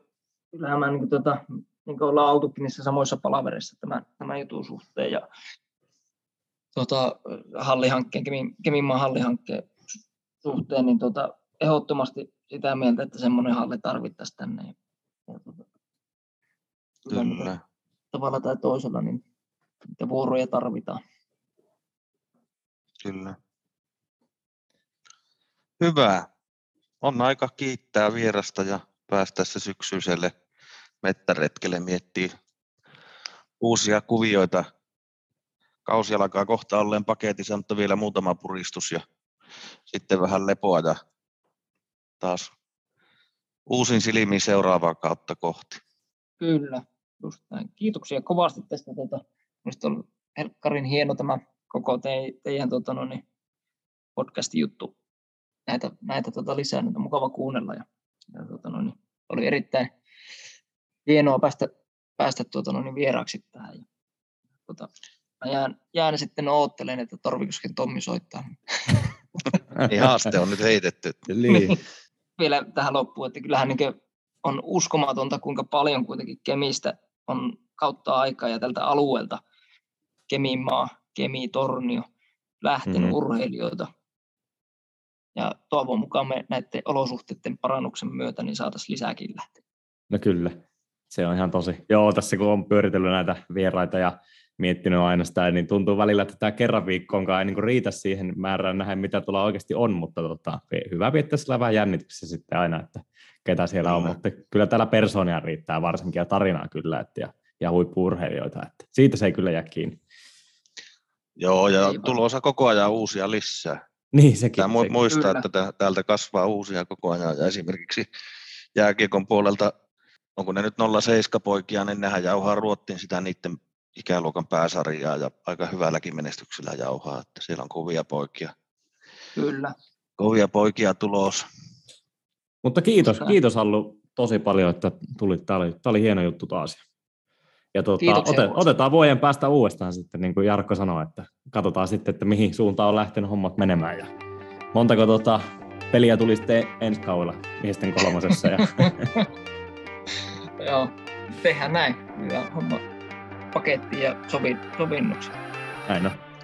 kyllähän mä, niin kuin, tota, niin kuin ollaan oltukin niissä samoissa palaverissa tämän, tämän jutun suhteen. Ja, tota, hallihankkeen, Kemin, Keminmaan hallihankkeen suhteen, niin tota, ehdottomasti sitä mieltä, että semmoinen halli tarvittaisiin tänne. Ja, tota, kyllä. Kyllä. Tavalla tai toisella, niin niitä vuoroja tarvitaan. Kyllä. Hyvä. On aika kiittää vierasta ja päästä se syksyiselle mettäretkelle miettii uusia kuvioita. Kausi alkaa kohta olleen paketissa, mutta vielä muutama puristus ja sitten vähän lepoa ja taas uusin silmiin seuraavaa kautta kohti. Kyllä, just näin. Kiitoksia kovasti tästä. Tuota, minusta on helkkarin hieno tämä koko te- teidän tuota, no niin, podcastin juttu. Näitä, näitä tuota, lisää, näitä on mukava kuunnella. Ja, ja, tuota, no niin, oli erittäin hienoa päästä, päästä tuota, no niin, vieraaksi tähän. Ja, tuota, mä jään, jään sitten oottelemaan, että Torvikosken Tommi soittaa. Haaste on nyt heitetty. Niin. Vielä tähän loppuun, että kyllähän niin kuin on uskomatonta, kuinka paljon kuitenkin Kemistä on kautta aikaa ja tältä alueelta Kemimaa, Kemi, Tornio, lähtenyt mm-hmm. urheilijoita. Ja toivon mukaan me näiden olosuhteiden parannuksen myötä niin saataisiin lisääkin lähteä. No kyllä, se on ihan tosi. Joo, tässä kun on pyöritellyt näitä vieraita ja miettinyt aina sitä, niin tuntuu välillä, että tämä kerran viikkoonkaan ei niin kuin riitä siihen määrään nähdä, mitä tuolla oikeasti on, mutta tota, hyvä viettää sillä vähän jännityksessä sitten aina, että ketä siellä kyllä on, mutta kyllä täällä persoonia riittää varsinkin ja tarinaa kyllä, että ja, ja huippu-urheilijoita, että siitä se ei kyllä jää kiinni. Joo, ja tulossa koko ajan uusia lisää. Niin, sekin. Tämä sekin. Muistaa, kyllä, että täältä kasvaa uusia koko ajan ja esimerkiksi jääkiekon puolelta, onko ne nyt nolla seitsemän poikia, niin nehän jauhaa Ruottiin sitä niiden ikäluokan pääsarjaa ja aika hyvälläkin menestyksellä jauhaa, että siellä on kovia poikia. Kyllä. Kovia poikia tulos. Mutta kiitos, kiitos Allu tosi paljon, että tulit. Tämä oli, tämä oli hieno juttu taas. Ja tuota, otet, otetaan vuoden päästä uudestaan sitten, niin kuin Jarkko sanoi, että katsotaan sitten, että mihin suuntaan on lähtenyt hommat menemään. Ja montako tuota peliä tuli sitten ensi kaudella miesten kolmosessa. Ja joo, tehdään näin. Hyvä homma pakettiin ja sovi, sovinnuksiin. Näin on.